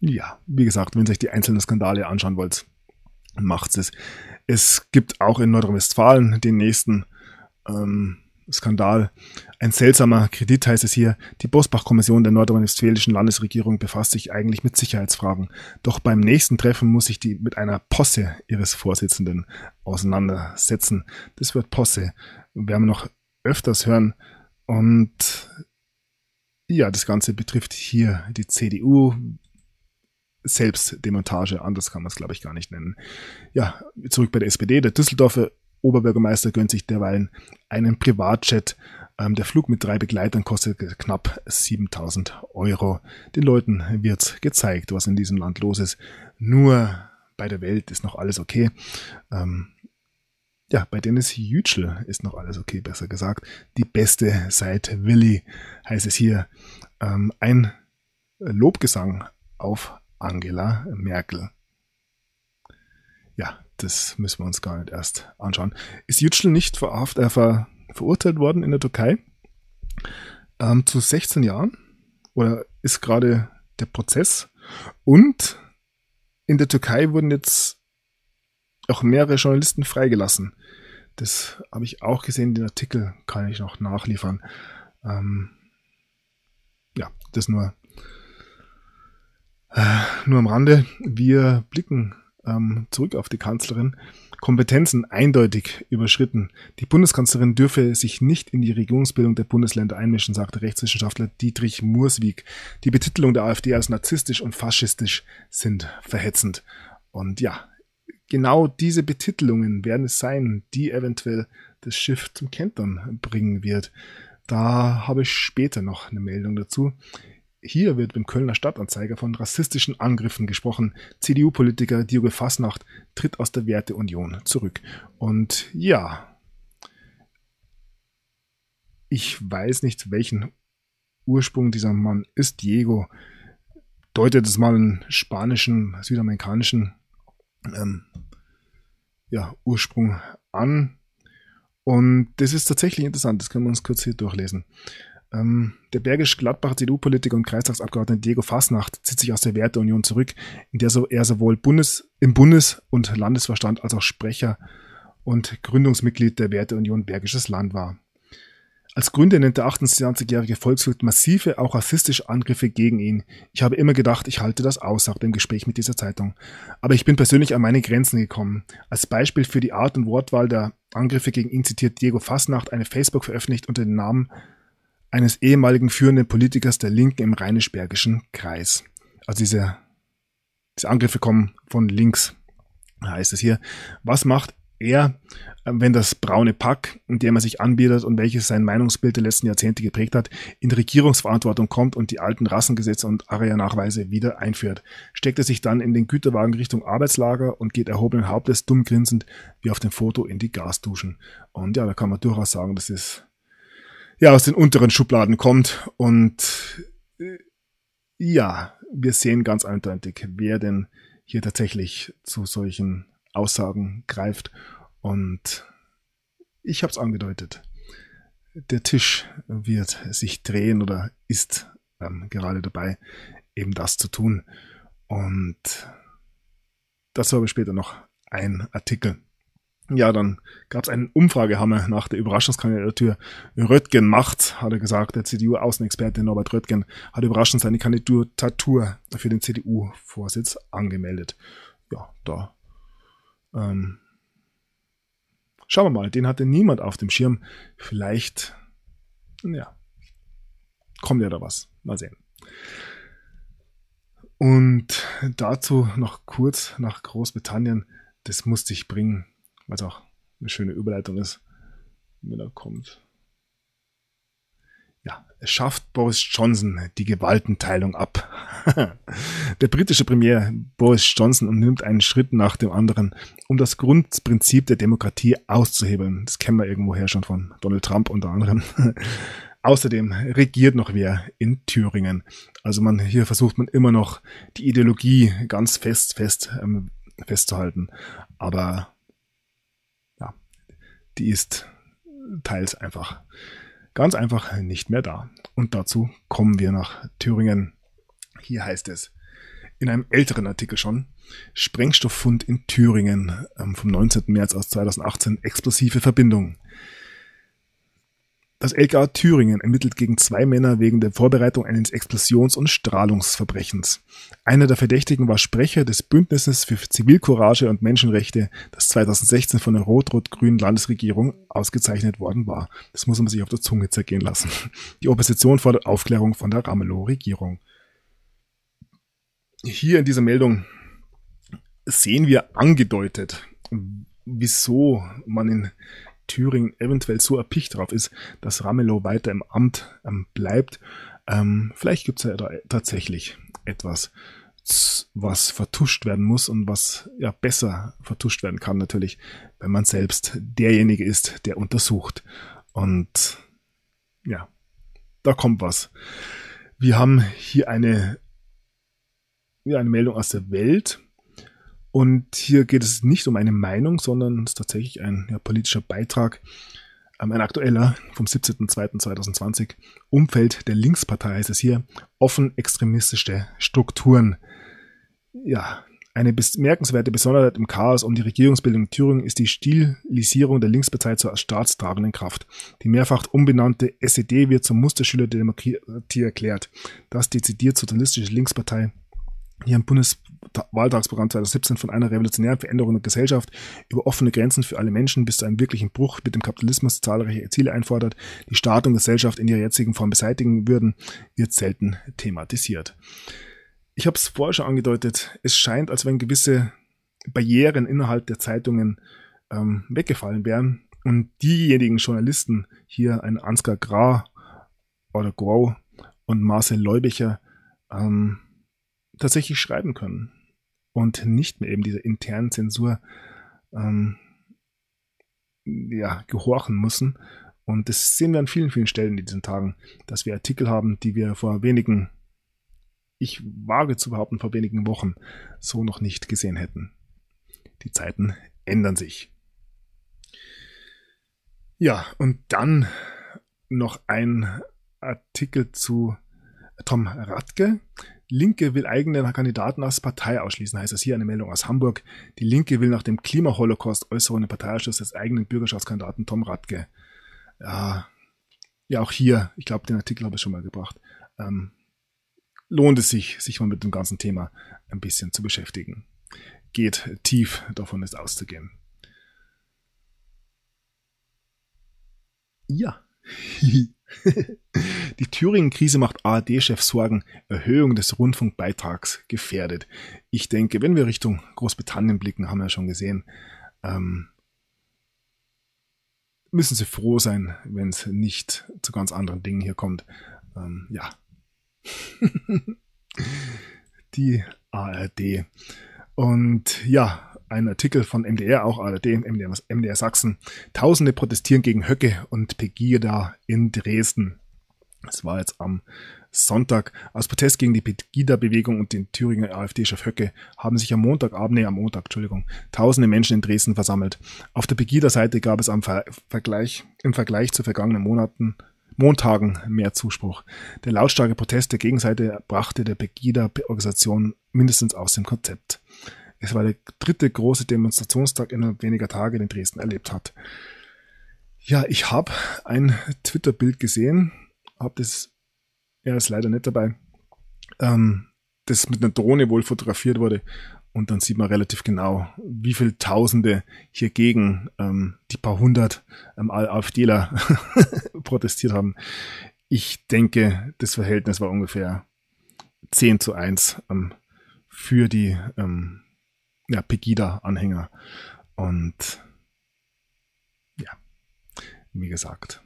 ja, wie gesagt, wenn ihr euch die einzelnen Skandale anschauen wollt, macht's es. Es gibt auch in Nordrhein-Westfalen den nächsten ähm, Skandal. Ein seltsamer Kredit heißt es hier. Die Bosbach-Kommission der nordrhein-westfälischen Landesregierung befasst sich eigentlich mit Sicherheitsfragen. Doch beim nächsten Treffen muss sich die mit einer Posse ihres Vorsitzenden auseinandersetzen. Das wird Posse. Werden wir noch öfters hören. Und ja, das Ganze betrifft hier die C D U. Selbstdemontage, anders kann man es, glaube ich, gar nicht nennen. Ja, zurück bei der S P D. Der Düsseldorfer Oberbürgermeister gönnt sich derweil einen Privatjet. Ähm, der Flug mit drei Begleitern kostet knapp siebentausend Euro. Den Leuten wird gezeigt, was in diesem Land los ist. Nur bei der Welt ist noch alles okay. Ähm, ja, bei Dennis Yücel ist noch alles okay, besser gesagt. Die Beste seit Willi, heißt es hier. Ähm, ein Lobgesang auf Angela Merkel. Ja, das müssen wir uns gar nicht erst anschauen. Ist Yücel nicht verhaft, äh, ver, verurteilt worden in der Türkei ähm, zu sechzehn Jahren? Oder ist gerade der Prozess? Und in der Türkei wurden jetzt auch mehrere Journalisten freigelassen. Das habe ich auch gesehen, den Artikel kann ich noch nachliefern. Ähm, ja, das nur Nur am Rande, wir blicken ähm, zurück auf die Kanzlerin. Kompetenzen eindeutig überschritten. Die Bundeskanzlerin dürfe sich nicht in die Regierungsbildung der Bundesländer einmischen, sagte Rechtswissenschaftler Dietrich Murswijk. Die Betitelung der AfD als narzisstisch und faschistisch sind verhetzend. Und ja, genau diese Betitelungen werden es sein, die eventuell das Schiff zum Kentern bringen wird. Da habe ich später noch eine Meldung dazu. Hier wird beim Kölner Stadtanzeiger von rassistischen Angriffen gesprochen. C D U-Politiker Diego Fassnacht tritt aus der Werteunion zurück. Und ja, ich weiß nicht, welchen Ursprung dieser Mann ist. Diego deutet es mal einen spanischen, südamerikanischen ähm, ja, Ursprung an. Und das ist tatsächlich interessant. Das können wir uns kurz hier durchlesen. Der Bergisch Gladbacher C D U-Politiker und Kreistagsabgeordnete Diego Fassnacht zieht sich aus der Werteunion zurück, in der so er sowohl Bundes, im Bundes- und Landesverstand als auch Sprecher und Gründungsmitglied der Werteunion Bergisches Land war. Als Gründe nennt der achtundzwanzigjährige Volkswirt massive, auch rassistische Angriffe gegen ihn. Ich habe immer gedacht, ich halte das aus, sagt er im Gespräch mit dieser Zeitung. Aber ich bin persönlich an meine Grenzen gekommen. Als Beispiel für die Art und Wortwahl der Angriffe gegen ihn zitiert Diego Fassnacht eine Facebook veröffentlicht unter dem Namen eines ehemaligen führenden Politikers der Linken im rheinisch-bergischen Kreis. Also diese, diese Angriffe kommen von links, heißt es hier. Was macht er, wenn das braune Pack, in dem er sich anbietet und welches sein Meinungsbild der letzten Jahrzehnte geprägt hat, in Regierungsverantwortung kommt und die alten Rassengesetze und Arya-Nachweise wieder einführt? Steckt er sich dann in den Güterwagen Richtung Arbeitslager und geht erhobenen Hauptes dumm grinsend wie auf dem Foto in die Gasduschen. Und ja, da kann man durchaus sagen, dass es ja aus den unteren Schubladen kommt. Und ja, wir sehen ganz eindeutig, wer denn hier tatsächlich zu solchen Aussagen greift. Und ich habe es angedeutet, der Tisch wird sich drehen oder ist ähm, gerade dabei, eben das zu tun. Und dazu habe ich später noch einen Artikel. Ja, dann gab es einen Umfragehammer nach der Überraschungskandidatur. Röttgen macht's, hat er gesagt. Der C D U-Außenexperte Norbert Röttgen hat überraschend seine Kandidatur für den C D U-Vorsitz angemeldet. Ja, da ähm, schauen wir mal, den hatte niemand auf dem Schirm. Vielleicht, ja, kommt ja da was. Mal sehen. Und dazu noch kurz nach Großbritannien. Das musste ich bringen, weil es auch eine schöne Überleitung ist, wenn er kommt. Ja, es schafft Boris Johnson die Gewaltenteilung ab. Der britische Premier Boris Johnson unternimmt einen Schritt nach dem anderen, um das Grundprinzip der Demokratie auszuhebeln. Das kennen wir irgendwoher schon von Donald Trump unter anderem. Außerdem regiert noch wer in Thüringen. Also man, hier versucht man immer noch die Ideologie ganz fest, fest ähm, festzuhalten. Aber ja, die ist teils einfach Ganz einfach nicht mehr da. Und dazu kommen wir nach Thüringen. Hier heißt es in einem älteren Artikel schon: Sprengstofffund in Thüringen vom neunzehnten März zweitausendachtzehn, explosive Verbindung. Das L K A Thüringen ermittelt gegen zwei Männer wegen der Vorbereitung eines Explosions- und Strahlungsverbrechens. Einer der Verdächtigen war Sprecher des Bündnisses für Zivilcourage und Menschenrechte, das zweitausendsechzehn von der rot-rot-grünen Landesregierung ausgezeichnet worden war. Das muss man sich auf der Zunge zergehen lassen. Die Opposition fordert Aufklärung von der Ramelow-Regierung. Hier in dieser Meldung sehen wir angedeutet, wieso man in Thüringen eventuell so erpicht drauf ist, dass Ramelow weiter im Amt ähm, bleibt. Ähm, vielleicht gibt es ja da tatsächlich etwas, was vertuscht werden muss und was ja besser vertuscht werden kann natürlich, wenn man selbst derjenige ist, der untersucht. Und ja, da kommt was. Wir haben hier eine, ja, eine Meldung aus der Welt. Und hier geht es nicht um eine Meinung, sondern es ist tatsächlich ein ja, politischer Beitrag, ein aktueller vom siebzehnten zweiten zweitausendzwanzig. Umfeld der Linkspartei heißt es hier, offen extremistische Strukturen. Ja, eine bemerkenswerte Besonderheit im Chaos um die Regierungsbildung in Thüringen ist die Stilisierung der Linkspartei zur staatstragenden Kraft. Die mehrfach umbenannte S E D wird zum Musterschüler der Demokratie erklärt. Das dezidiert sozialistische Linkspartei hier im Bundeswahltagsprogramm zweitausendsiebzehn von einer revolutionären Veränderung der Gesellschaft über offene Grenzen für alle Menschen bis zu einem wirklichen Bruch mit dem Kapitalismus zahlreiche Ziele einfordert, die Staat und Gesellschaft in ihrer jetzigen Form beseitigen würden, wird selten thematisiert. Ich habe es vorher schon angedeutet, es scheint, als wenn gewisse Barrieren innerhalb der Zeitungen ähm, weggefallen wären und diejenigen Journalisten, hier ein Ansgar Grau oder Grau und Marcel Leubicher, ähm, tatsächlich schreiben können und nicht mehr eben dieser internen Zensur ähm, ja, gehorchen müssen. Und das sehen wir an vielen, vielen Stellen in diesen Tagen, dass wir Artikel haben, die wir vor wenigen, ich wage zu behaupten, vor wenigen Wochen so noch nicht gesehen hätten. Die Zeiten ändern sich. Ja, und dann noch ein Artikel zu Tom Radtke. Linke will eigene Kandidaten als Partei ausschließen, heißt es hier eine Meldung aus Hamburg. Die Linke will nach dem Klima-Holocaust Äußerungen im Parteiausschuss des eigenen Bürgerschaftskandidaten Tom Radtke. Ja, ja auch hier, ich glaube, den Artikel habe ich schon mal gebracht, ähm, lohnt es sich, sich mal mit dem ganzen Thema ein bisschen zu beschäftigen. Geht tief, davon ist auszugehen. Ja. Die Thüringen-Krise macht A R D-Chef Sorgen, Erhöhung des Rundfunkbeitrags gefährdet. Ich denke, wenn wir Richtung Großbritannien blicken, haben wir ja schon gesehen, ähm, müssen sie froh sein, wenn es nicht zu ganz anderen Dingen hier kommt. Ähm, ja. Die A R D. Und ja, ein Artikel von M D R, auch A R D, M D R, M D R Sachsen. Tausende protestieren gegen Höcke und Pegida in Dresden. Das war jetzt am Sonntag. Als Protest gegen die Pegida-Bewegung und den Thüringer AfD-Chef Höcke haben sich am Montagabend, nee, am Montag, Entschuldigung, tausende Menschen in Dresden versammelt. Auf der Pegida-Seite gab es am Ver- Vergleich, im Vergleich zu vergangenen Monaten Montagen mehr Zuspruch. Der lautstarke Protest der Gegenseite brachte der Pegida-Organisation mindestens aus dem Konzept. Es war der dritte große Demonstrationstag innerhalb weniger Tage, den Dresden erlebt hat. Ja, ich habe ein Twitter-Bild gesehen, habe das, ja, ist leider nicht dabei, ähm, das mit einer Drohne wohl fotografiert wurde. Und dann sieht man relativ genau, wie viele Tausende hier gegen ähm, die paar hundert ähm, AfDler protestiert haben. Ich denke, das Verhältnis war ungefähr zehn zu eins ähm, für die ähm, ja, Pegida-Anhänger. Und ja, wie gesagt,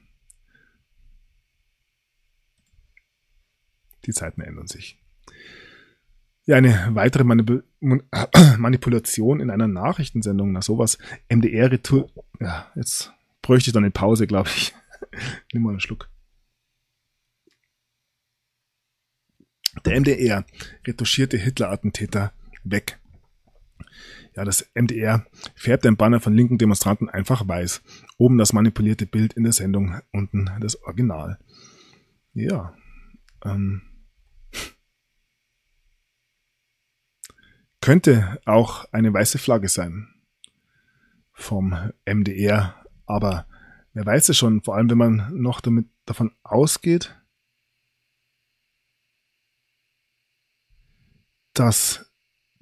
die Zeiten ändern sich. Ja, eine weitere Manip- Manipulation in einer Nachrichtensendung, na sowas. M D R Retour. Ja, jetzt bräuchte ich dann eine Pause, glaube ich. Nimm mal einen Schluck. Der M D R retuschierte Hitler-Attentäter weg. Ja, das M D R färbt ein Banner von linken Demonstranten einfach weiß. Oben das manipulierte Bild in der Sendung, unten das Original. Ja, ähm. Könnte auch eine weiße Flagge sein vom M D R, aber wer weiß es schon, vor allem wenn man noch damit, davon ausgeht, dass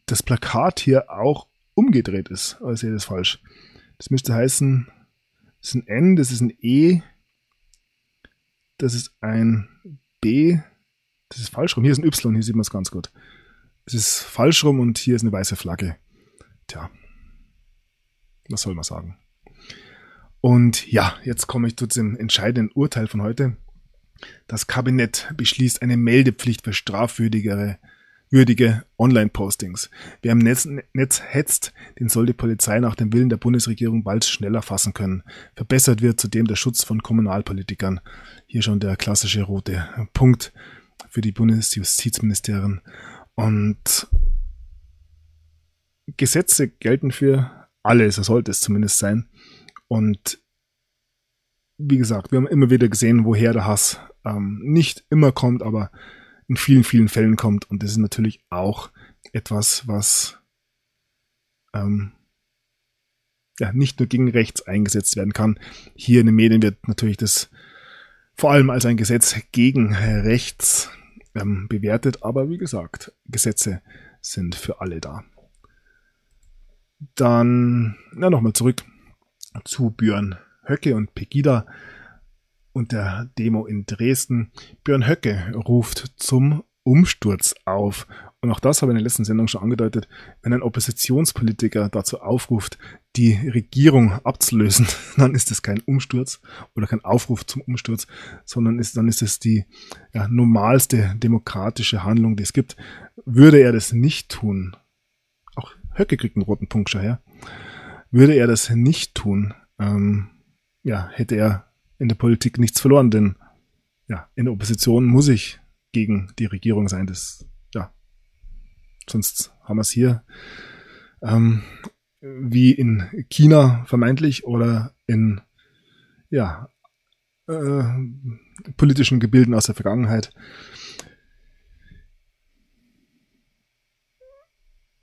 das Plakat hier auch umgedreht ist. Also ich sehe das falsch. Das müsste heißen, das ist ein N, das ist ein E, das ist ein B, das ist falsch rum. Hier ist ein Y, hier sieht man es ganz gut. Es ist falsch rum und hier ist eine weiße Flagge. Tja, was soll man sagen? Und ja, jetzt komme ich zu dem entscheidenden Urteil von heute. Das Kabinett beschließt eine Meldepflicht für strafwürdigere würdige Online-Postings. Wer im Netz, Netz hetzt, den soll die Polizei nach dem Willen der Bundesregierung bald schneller fassen können. Verbessert wird zudem der Schutz von Kommunalpolitikern. Hier schon der klassische rote Punkt für die Bundesjustizministerin. Und Gesetze gelten für alle, so sollte es zumindest sein. Und wie gesagt, wir haben immer wieder gesehen, woher der Hass ähm, nicht immer kommt, aber in vielen, vielen Fällen kommt. Und das ist natürlich auch etwas, was ähm, ja, nicht nur gegen rechts eingesetzt werden kann. Hier in den Medien wird natürlich das vor allem als ein Gesetz gegen rechts bewertet, aber wie gesagt, Gesetze sind für alle da. Dann na, nochmal zurück zu Björn Höcke und Pegida und der Demo in Dresden. Björn Höcke ruft zum Umsturz auf. Und auch das habe ich in der letzten Sendung schon angedeutet, wenn ein Oppositionspolitiker dazu aufruft, die Regierung abzulösen, dann ist es kein Umsturz oder kein Aufruf zum Umsturz, sondern ist, dann ist es die ja, normalste demokratische Handlung, die es gibt. Würde er das nicht tun, auch Höcke kriegt einen roten Punkt schon her, würde er das nicht tun, ähm, ja, hätte er in der Politik nichts verloren, denn ja, in der Opposition muss ich gegen die Regierung sein, das sonst haben wir es hier ähm, wie in China vermeintlich oder in ja, äh, politischen Gebilden aus der Vergangenheit.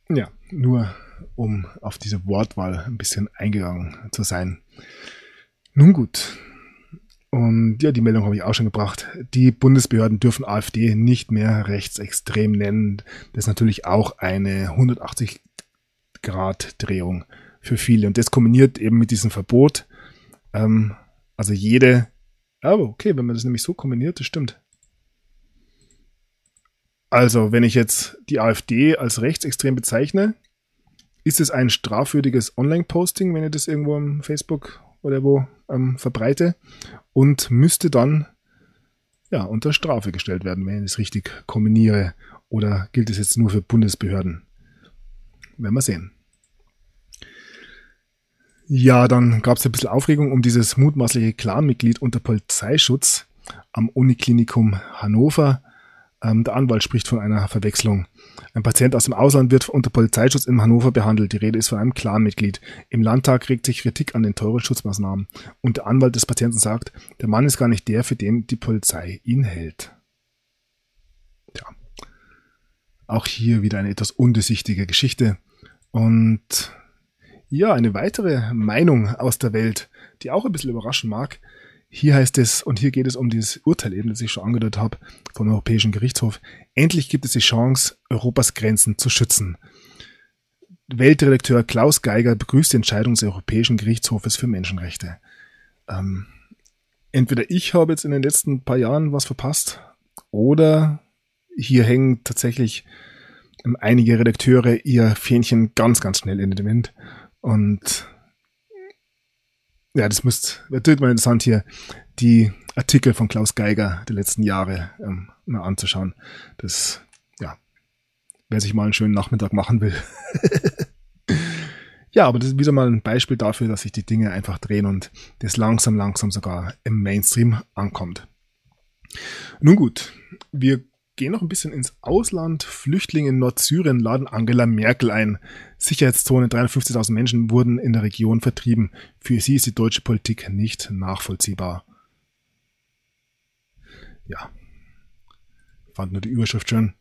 Ja, nur um auf diese Wortwahl ein bisschen eingegangen zu sein. Nun gut, Und ja, die Meldung habe ich auch schon gebracht. Die Bundesbehörden dürfen AfD nicht mehr rechtsextrem nennen. Das ist natürlich auch eine hundertachtzig Grad Drehung für viele. Und das kombiniert eben mit diesem Verbot. Ähm, also jede... Aber okay, wenn man das nämlich so kombiniert, das stimmt. Also, wenn ich jetzt die AfD als rechtsextrem bezeichne, ist es ein strafwürdiges Online-Posting, wenn ich das irgendwo am Facebook oder wo ähm, verbreite, und müsste dann ja unter Strafe gestellt werden, wenn ich das richtig kombiniere. Oder gilt es jetzt nur für Bundesbehörden? Werden wir sehen. Ja, dann gab es ein bisschen Aufregung um dieses mutmaßliche Clan-Mitglied unter Polizeischutz am Uniklinikum Hannover. Ähm, der Anwalt spricht von einer Verwechslung. Ein Patient aus dem Ausland wird unter Polizeischutz in Hannover behandelt. Die Rede ist von einem Clan-Mitglied. Im Landtag regt sich Kritik an den teuren Schutzmaßnahmen. Und der Anwalt des Patienten sagt, der Mann ist gar nicht der, für den die Polizei ihn hält. Tja, auch hier wieder eine etwas undurchsichtige Geschichte. Und... ja, eine weitere Meinung aus der Welt, die auch ein bisschen überraschen mag. Hier heißt es, und hier geht es um dieses Urteil eben, das ich schon angedeutet habe, vom Europäischen Gerichtshof. Endlich gibt es die Chance, Europas Grenzen zu schützen. Weltredakteur Klaus Geiger begrüßt die Entscheidung des Europäischen Gerichtshofes für Menschenrechte. Ähm, entweder ich habe jetzt in den letzten paar Jahren was verpasst, oder hier hängen tatsächlich einige Redakteure ihr Fähnchen ganz, ganz schnell in den Wind. Und ja, das müsst, das wird mal interessant, hier die Artikel von Klaus Geiger der letzten Jahre ähm, mal anzuschauen. Das, ja, wer sich mal einen schönen Nachmittag machen will. Ja, aber das ist wieder mal ein Beispiel dafür, dass sich die Dinge einfach drehen und das langsam, langsam sogar im Mainstream ankommt. Nun gut, wir gehen noch ein bisschen ins Ausland. Flüchtlinge in Nordsyrien laden Angela Merkel ein. Sicherheitszone, dreiundfünfzigtausend Menschen wurden in der Region vertrieben. Für sie ist die deutsche Politik nicht nachvollziehbar. Ja, fand nur die Überschrift schön.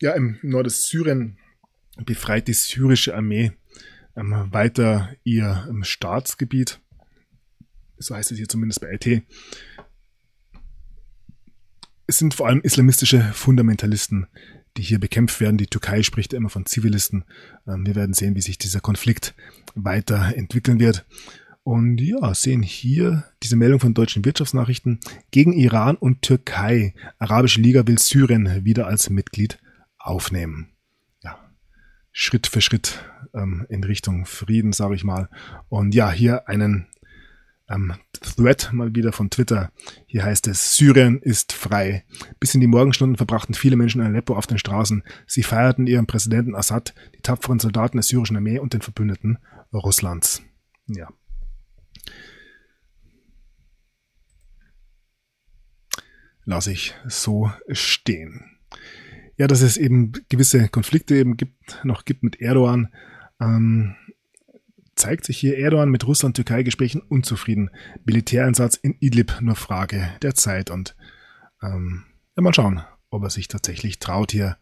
Ja, im Nordsyrien befreit die syrische Armee ähm, weiter ihr ähm, Staatsgebiet. So heißt es hier zumindest bei I T. Es sind vor allem islamistische Fundamentalisten, die hier bekämpft werden. Die Türkei spricht immer von Zivilisten. Wir werden sehen, wie sich dieser Konflikt weiterentwickeln wird. Und ja, sehen hier diese Meldung von Deutschen Wirtschaftsnachrichten gegen Iran und Türkei. Arabische Liga will Syrien wieder als Mitglied aufnehmen. Ja, Schritt für Schritt ähm, in Richtung Frieden, sage ich mal. Und ja, hier einen... Um, Thread mal wieder von Twitter. Hier heißt es, Syrien ist frei. Bis in die Morgenstunden verbrachten viele Menschen in Aleppo auf den Straßen. Sie feierten ihren Präsidenten Assad, die tapferen Soldaten der syrischen Armee und den Verbündeten Russlands. Ja. Lasse ich so stehen. Ja, dass es eben gewisse Konflikte eben gibt, noch gibt mit Erdogan. Ähm, zeigt sich hier Erdogan mit Russland-Türkei-Gesprächen unzufrieden. Militäreinsatz in Idlib nur Frage der Zeit. Und ähm, ja, mal schauen, ob er sich tatsächlich traut, hier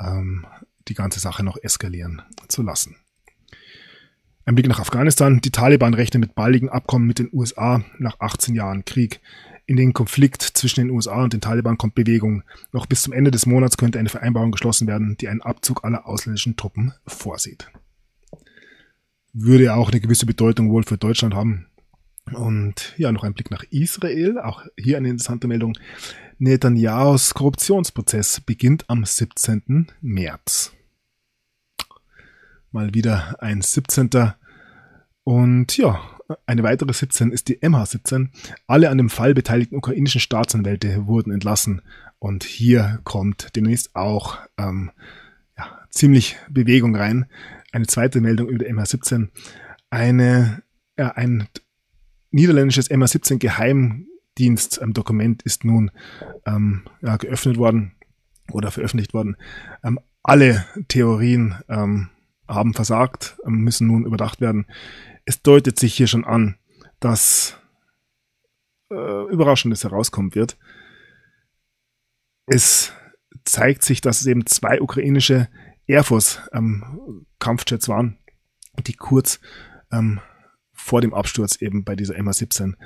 ähm, die ganze Sache noch eskalieren zu lassen. Ein Blick nach Afghanistan. Die Taliban rechnen mit baldigen Abkommen mit den U S A nach achtzehn Jahren Krieg. In den Konflikt zwischen den U S A und den Taliban kommt Bewegung. Noch bis zum Ende des Monats könnte eine Vereinbarung geschlossen werden, die einen Abzug aller ausländischen Truppen vorsieht. Würde ja auch eine gewisse Bedeutung wohl für Deutschland haben. Und ja, noch ein Blick nach Israel. Auch hier eine interessante Meldung. Netanjahus Korruptionsprozess beginnt am siebzehnten März. Mal wieder ein siebzehnten Und ja, eine weitere siebzehn ist die M H siebzehn. Alle an dem Fall beteiligten ukrainischen Staatsanwälte wurden entlassen. Und hier kommt demnächst auch ähm, ja, ziemlich Bewegung rein. Eine zweite Meldung über die M H siebzehn. Eine, äh, ein niederländisches M H siebzehn-Geheimdienst-Dokument ist nun ähm, ja, geöffnet worden oder veröffentlicht worden. Ähm, alle Theorien ähm, haben versagt, müssen nun überdacht werden. Es deutet sich hier schon an, dass äh, Überraschendes herauskommen wird. Es zeigt sich, dass es eben zwei ukrainische Air Force ähm, Kampfjets waren, die kurz ähm, vor dem Absturz eben bei dieser M H siebzehn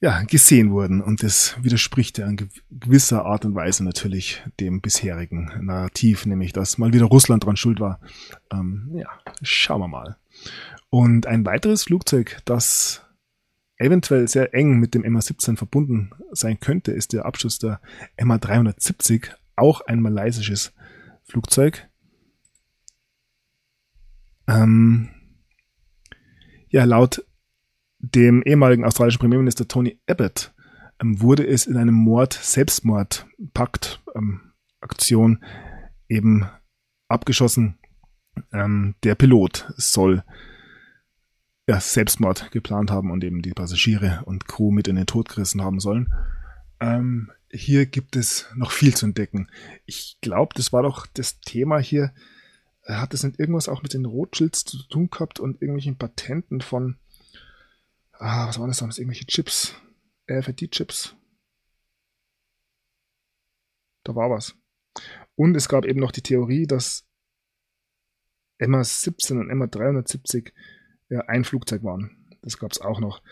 ja, gesehen wurden. Und das widerspricht ja in gewisser Art und Weise natürlich dem bisherigen Narrativ, nämlich dass mal wieder Russland dran schuld war. Ähm, ja, schauen wir mal. Und ein weiteres Flugzeug, das eventuell sehr eng mit dem M H siebzehn verbunden sein könnte, ist der Abschuss der M H dreihundertsiebzig, auch ein malaysisches Flugzeug. Ähm, ja, laut dem ehemaligen australischen Premierminister Tony Abbott ähm, wurde es in einem Mord-Selbstmord-Pakt-Aktion ähm, eben abgeschossen. Ähm, der Pilot soll ja, Selbstmord geplant haben und eben die Passagiere und Crew mit in den Tod gerissen haben sollen. Ähm, hier gibt es noch viel zu entdecken. Ich glaube, das war doch das Thema hier. Hat das nicht irgendwas auch mit den Rothschilds zu tun gehabt und irgendwelchen Patenten von, ah, was waren das damals, irgendwelche Chips, R F I D-Chips? Da war was. Und es gab eben noch die Theorie, dass M H siebzehn und M H dreihundertsiebzig ja, ein Flugzeug waren. Das gab es auch noch.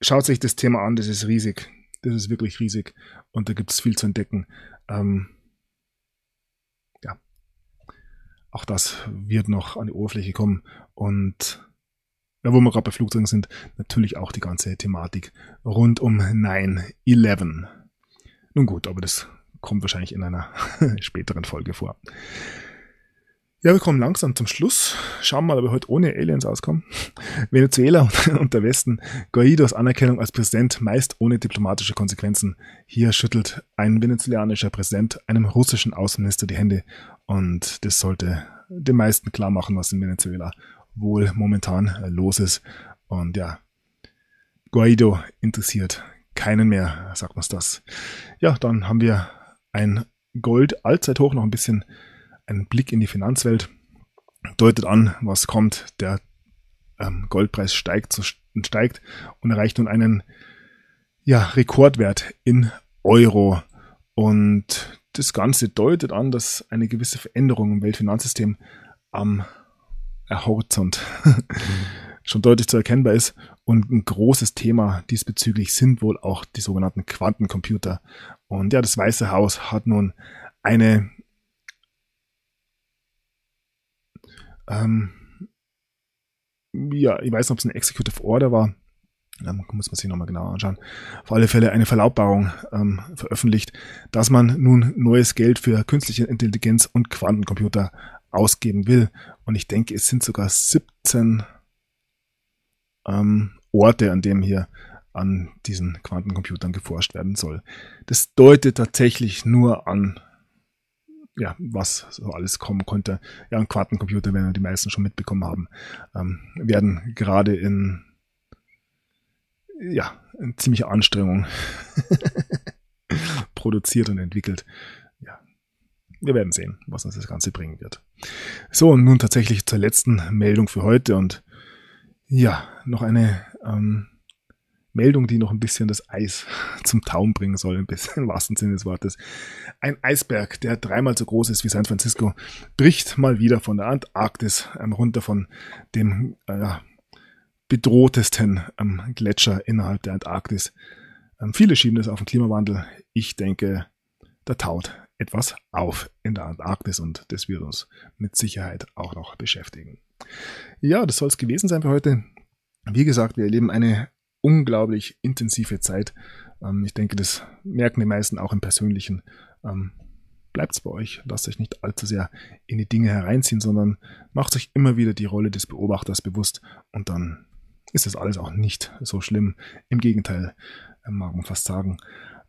Schaut sich das Thema an, das ist riesig. Das ist wirklich riesig und da gibt es viel zu entdecken. Ähm, ja, auch das wird noch an die Oberfläche kommen und ja, wo wir gerade bei Flugzeugen sind, natürlich auch die ganze Thematik rund um neun elf. Nun gut, aber das kommt wahrscheinlich in einer späteren Folge vor. Ja, wir kommen langsam zum Schluss. Schauen wir mal, ob wir heute ohne Aliens auskommen. Venezuela und der Westen. Guaidos Anerkennung als Präsident meist ohne diplomatische Konsequenzen. Hier schüttelt ein venezuelanischer Präsident einem russischen Außenminister die Hände. Und das sollte den meisten klar machen, was in Venezuela wohl momentan los ist. Und ja, Guaido interessiert keinen mehr, sagt man das. Ja, dann haben wir ein Gold-Allzeithoch, noch ein bisschen ein Blick in die Finanzwelt deutet an, was kommt. Der ähm, Goldpreis steigt und steigt und erreicht nun einen ja, Rekordwert in Euro. Und das Ganze deutet an, dass eine gewisse Veränderung im Weltfinanzsystem am Horizont schon deutlich zu erkennbar ist. Und ein großes Thema diesbezüglich sind wohl auch die sogenannten Quantencomputer. Und ja, das Weiße Haus hat nun eine Ähm, ja, ich weiß nicht, ob es eine Executive Order war. Da muss man sich nochmal genauer anschauen. Auf alle Fälle eine Verlautbarung ähm, veröffentlicht, dass man nun neues Geld für künstliche Intelligenz und Quantencomputer ausgeben will. Und ich denke, es sind sogar siebzehn ähm, Orte, an denen hier an diesen Quantencomputern geforscht werden soll. Das deutet tatsächlich nur an, ja, was so alles kommen konnte. Ja, und Quantencomputer, werden die meisten schon mitbekommen haben, ähm, werden gerade in, ja, in ziemlicher Anstrengung produziert und entwickelt. Ja, wir werden sehen, was uns das Ganze bringen wird. So, und nun tatsächlich zur letzten Meldung für heute und ja, noch eine ähm, Meldung, die noch ein bisschen das Eis zum Tauen bringen soll, ein bisschen im wahrsten Sinne des Wortes. Ein Eisberg, der dreimal so groß ist wie San Francisco, bricht mal wieder von der Antarktis ähm, runter von dem äh, bedrohtesten ähm, Gletscher innerhalb der Antarktis. Ähm, viele schieben das auf den Klimawandel. Ich denke, da taut etwas auf in der Antarktis und das wird uns mit Sicherheit auch noch beschäftigen. Ja, das soll es gewesen sein für heute. Wie gesagt, wir erleben eine unglaublich intensive Zeit. Ich denke, das merken die meisten auch im Persönlichen. Bleibt's bei euch, lasst euch nicht allzu sehr in die Dinge hereinziehen, sondern macht euch immer wieder die Rolle des Beobachters bewusst und dann ist das alles auch nicht so schlimm. Im Gegenteil, mag man fast sagen.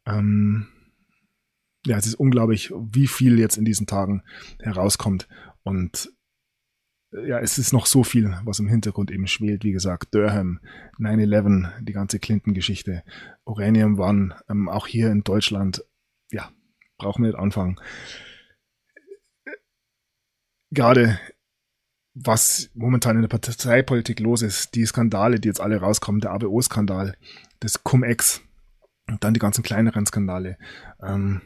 Ja, es ist unglaublich, wie viel jetzt in diesen Tagen herauskommt und ja, es ist noch so viel, was im Hintergrund eben schwelt. Wie gesagt, Durham, neun elf, die ganze Clinton-Geschichte, Uranium One, ähm, auch hier in Deutschland. Ja, brauchen wir nicht anfangen. Gerade was momentan in der Parteipolitik los ist, die Skandale, die jetzt alle rauskommen, der A B O-Skandal, das Cum-Ex und dann die ganzen kleineren Skandale. Ähm,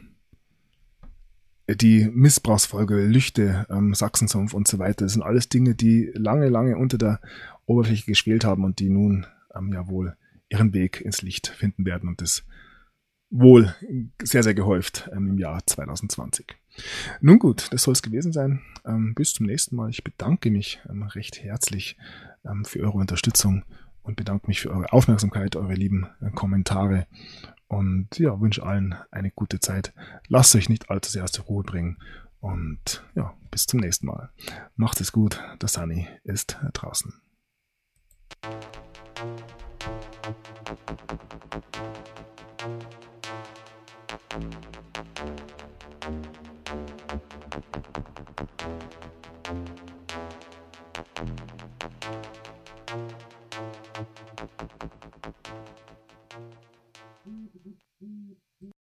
Die Missbrauchsfolge, Lüchte, ähm, Sachsensumpf und so weiter, das sind alles Dinge, die lange, lange unter der Oberfläche gespielt haben und die nun ähm, ja wohl ihren Weg ins Licht finden werden und das wohl sehr, sehr gehäuft ähm, im Jahr zwanzig zwanzig. Nun gut, das soll es gewesen sein. Ähm, bis zum nächsten Mal. Ich bedanke mich ähm, recht herzlich ähm, für eure Unterstützung und bedanke mich für eure Aufmerksamkeit, eure lieben äh, Kommentare und ja, wünsche allen eine gute Zeit. Lasst euch nicht allzu sehr aus der Ruhe bringen und ja, bis zum nächsten Mal. Macht es gut, der Sunny ist draußen. Thank you.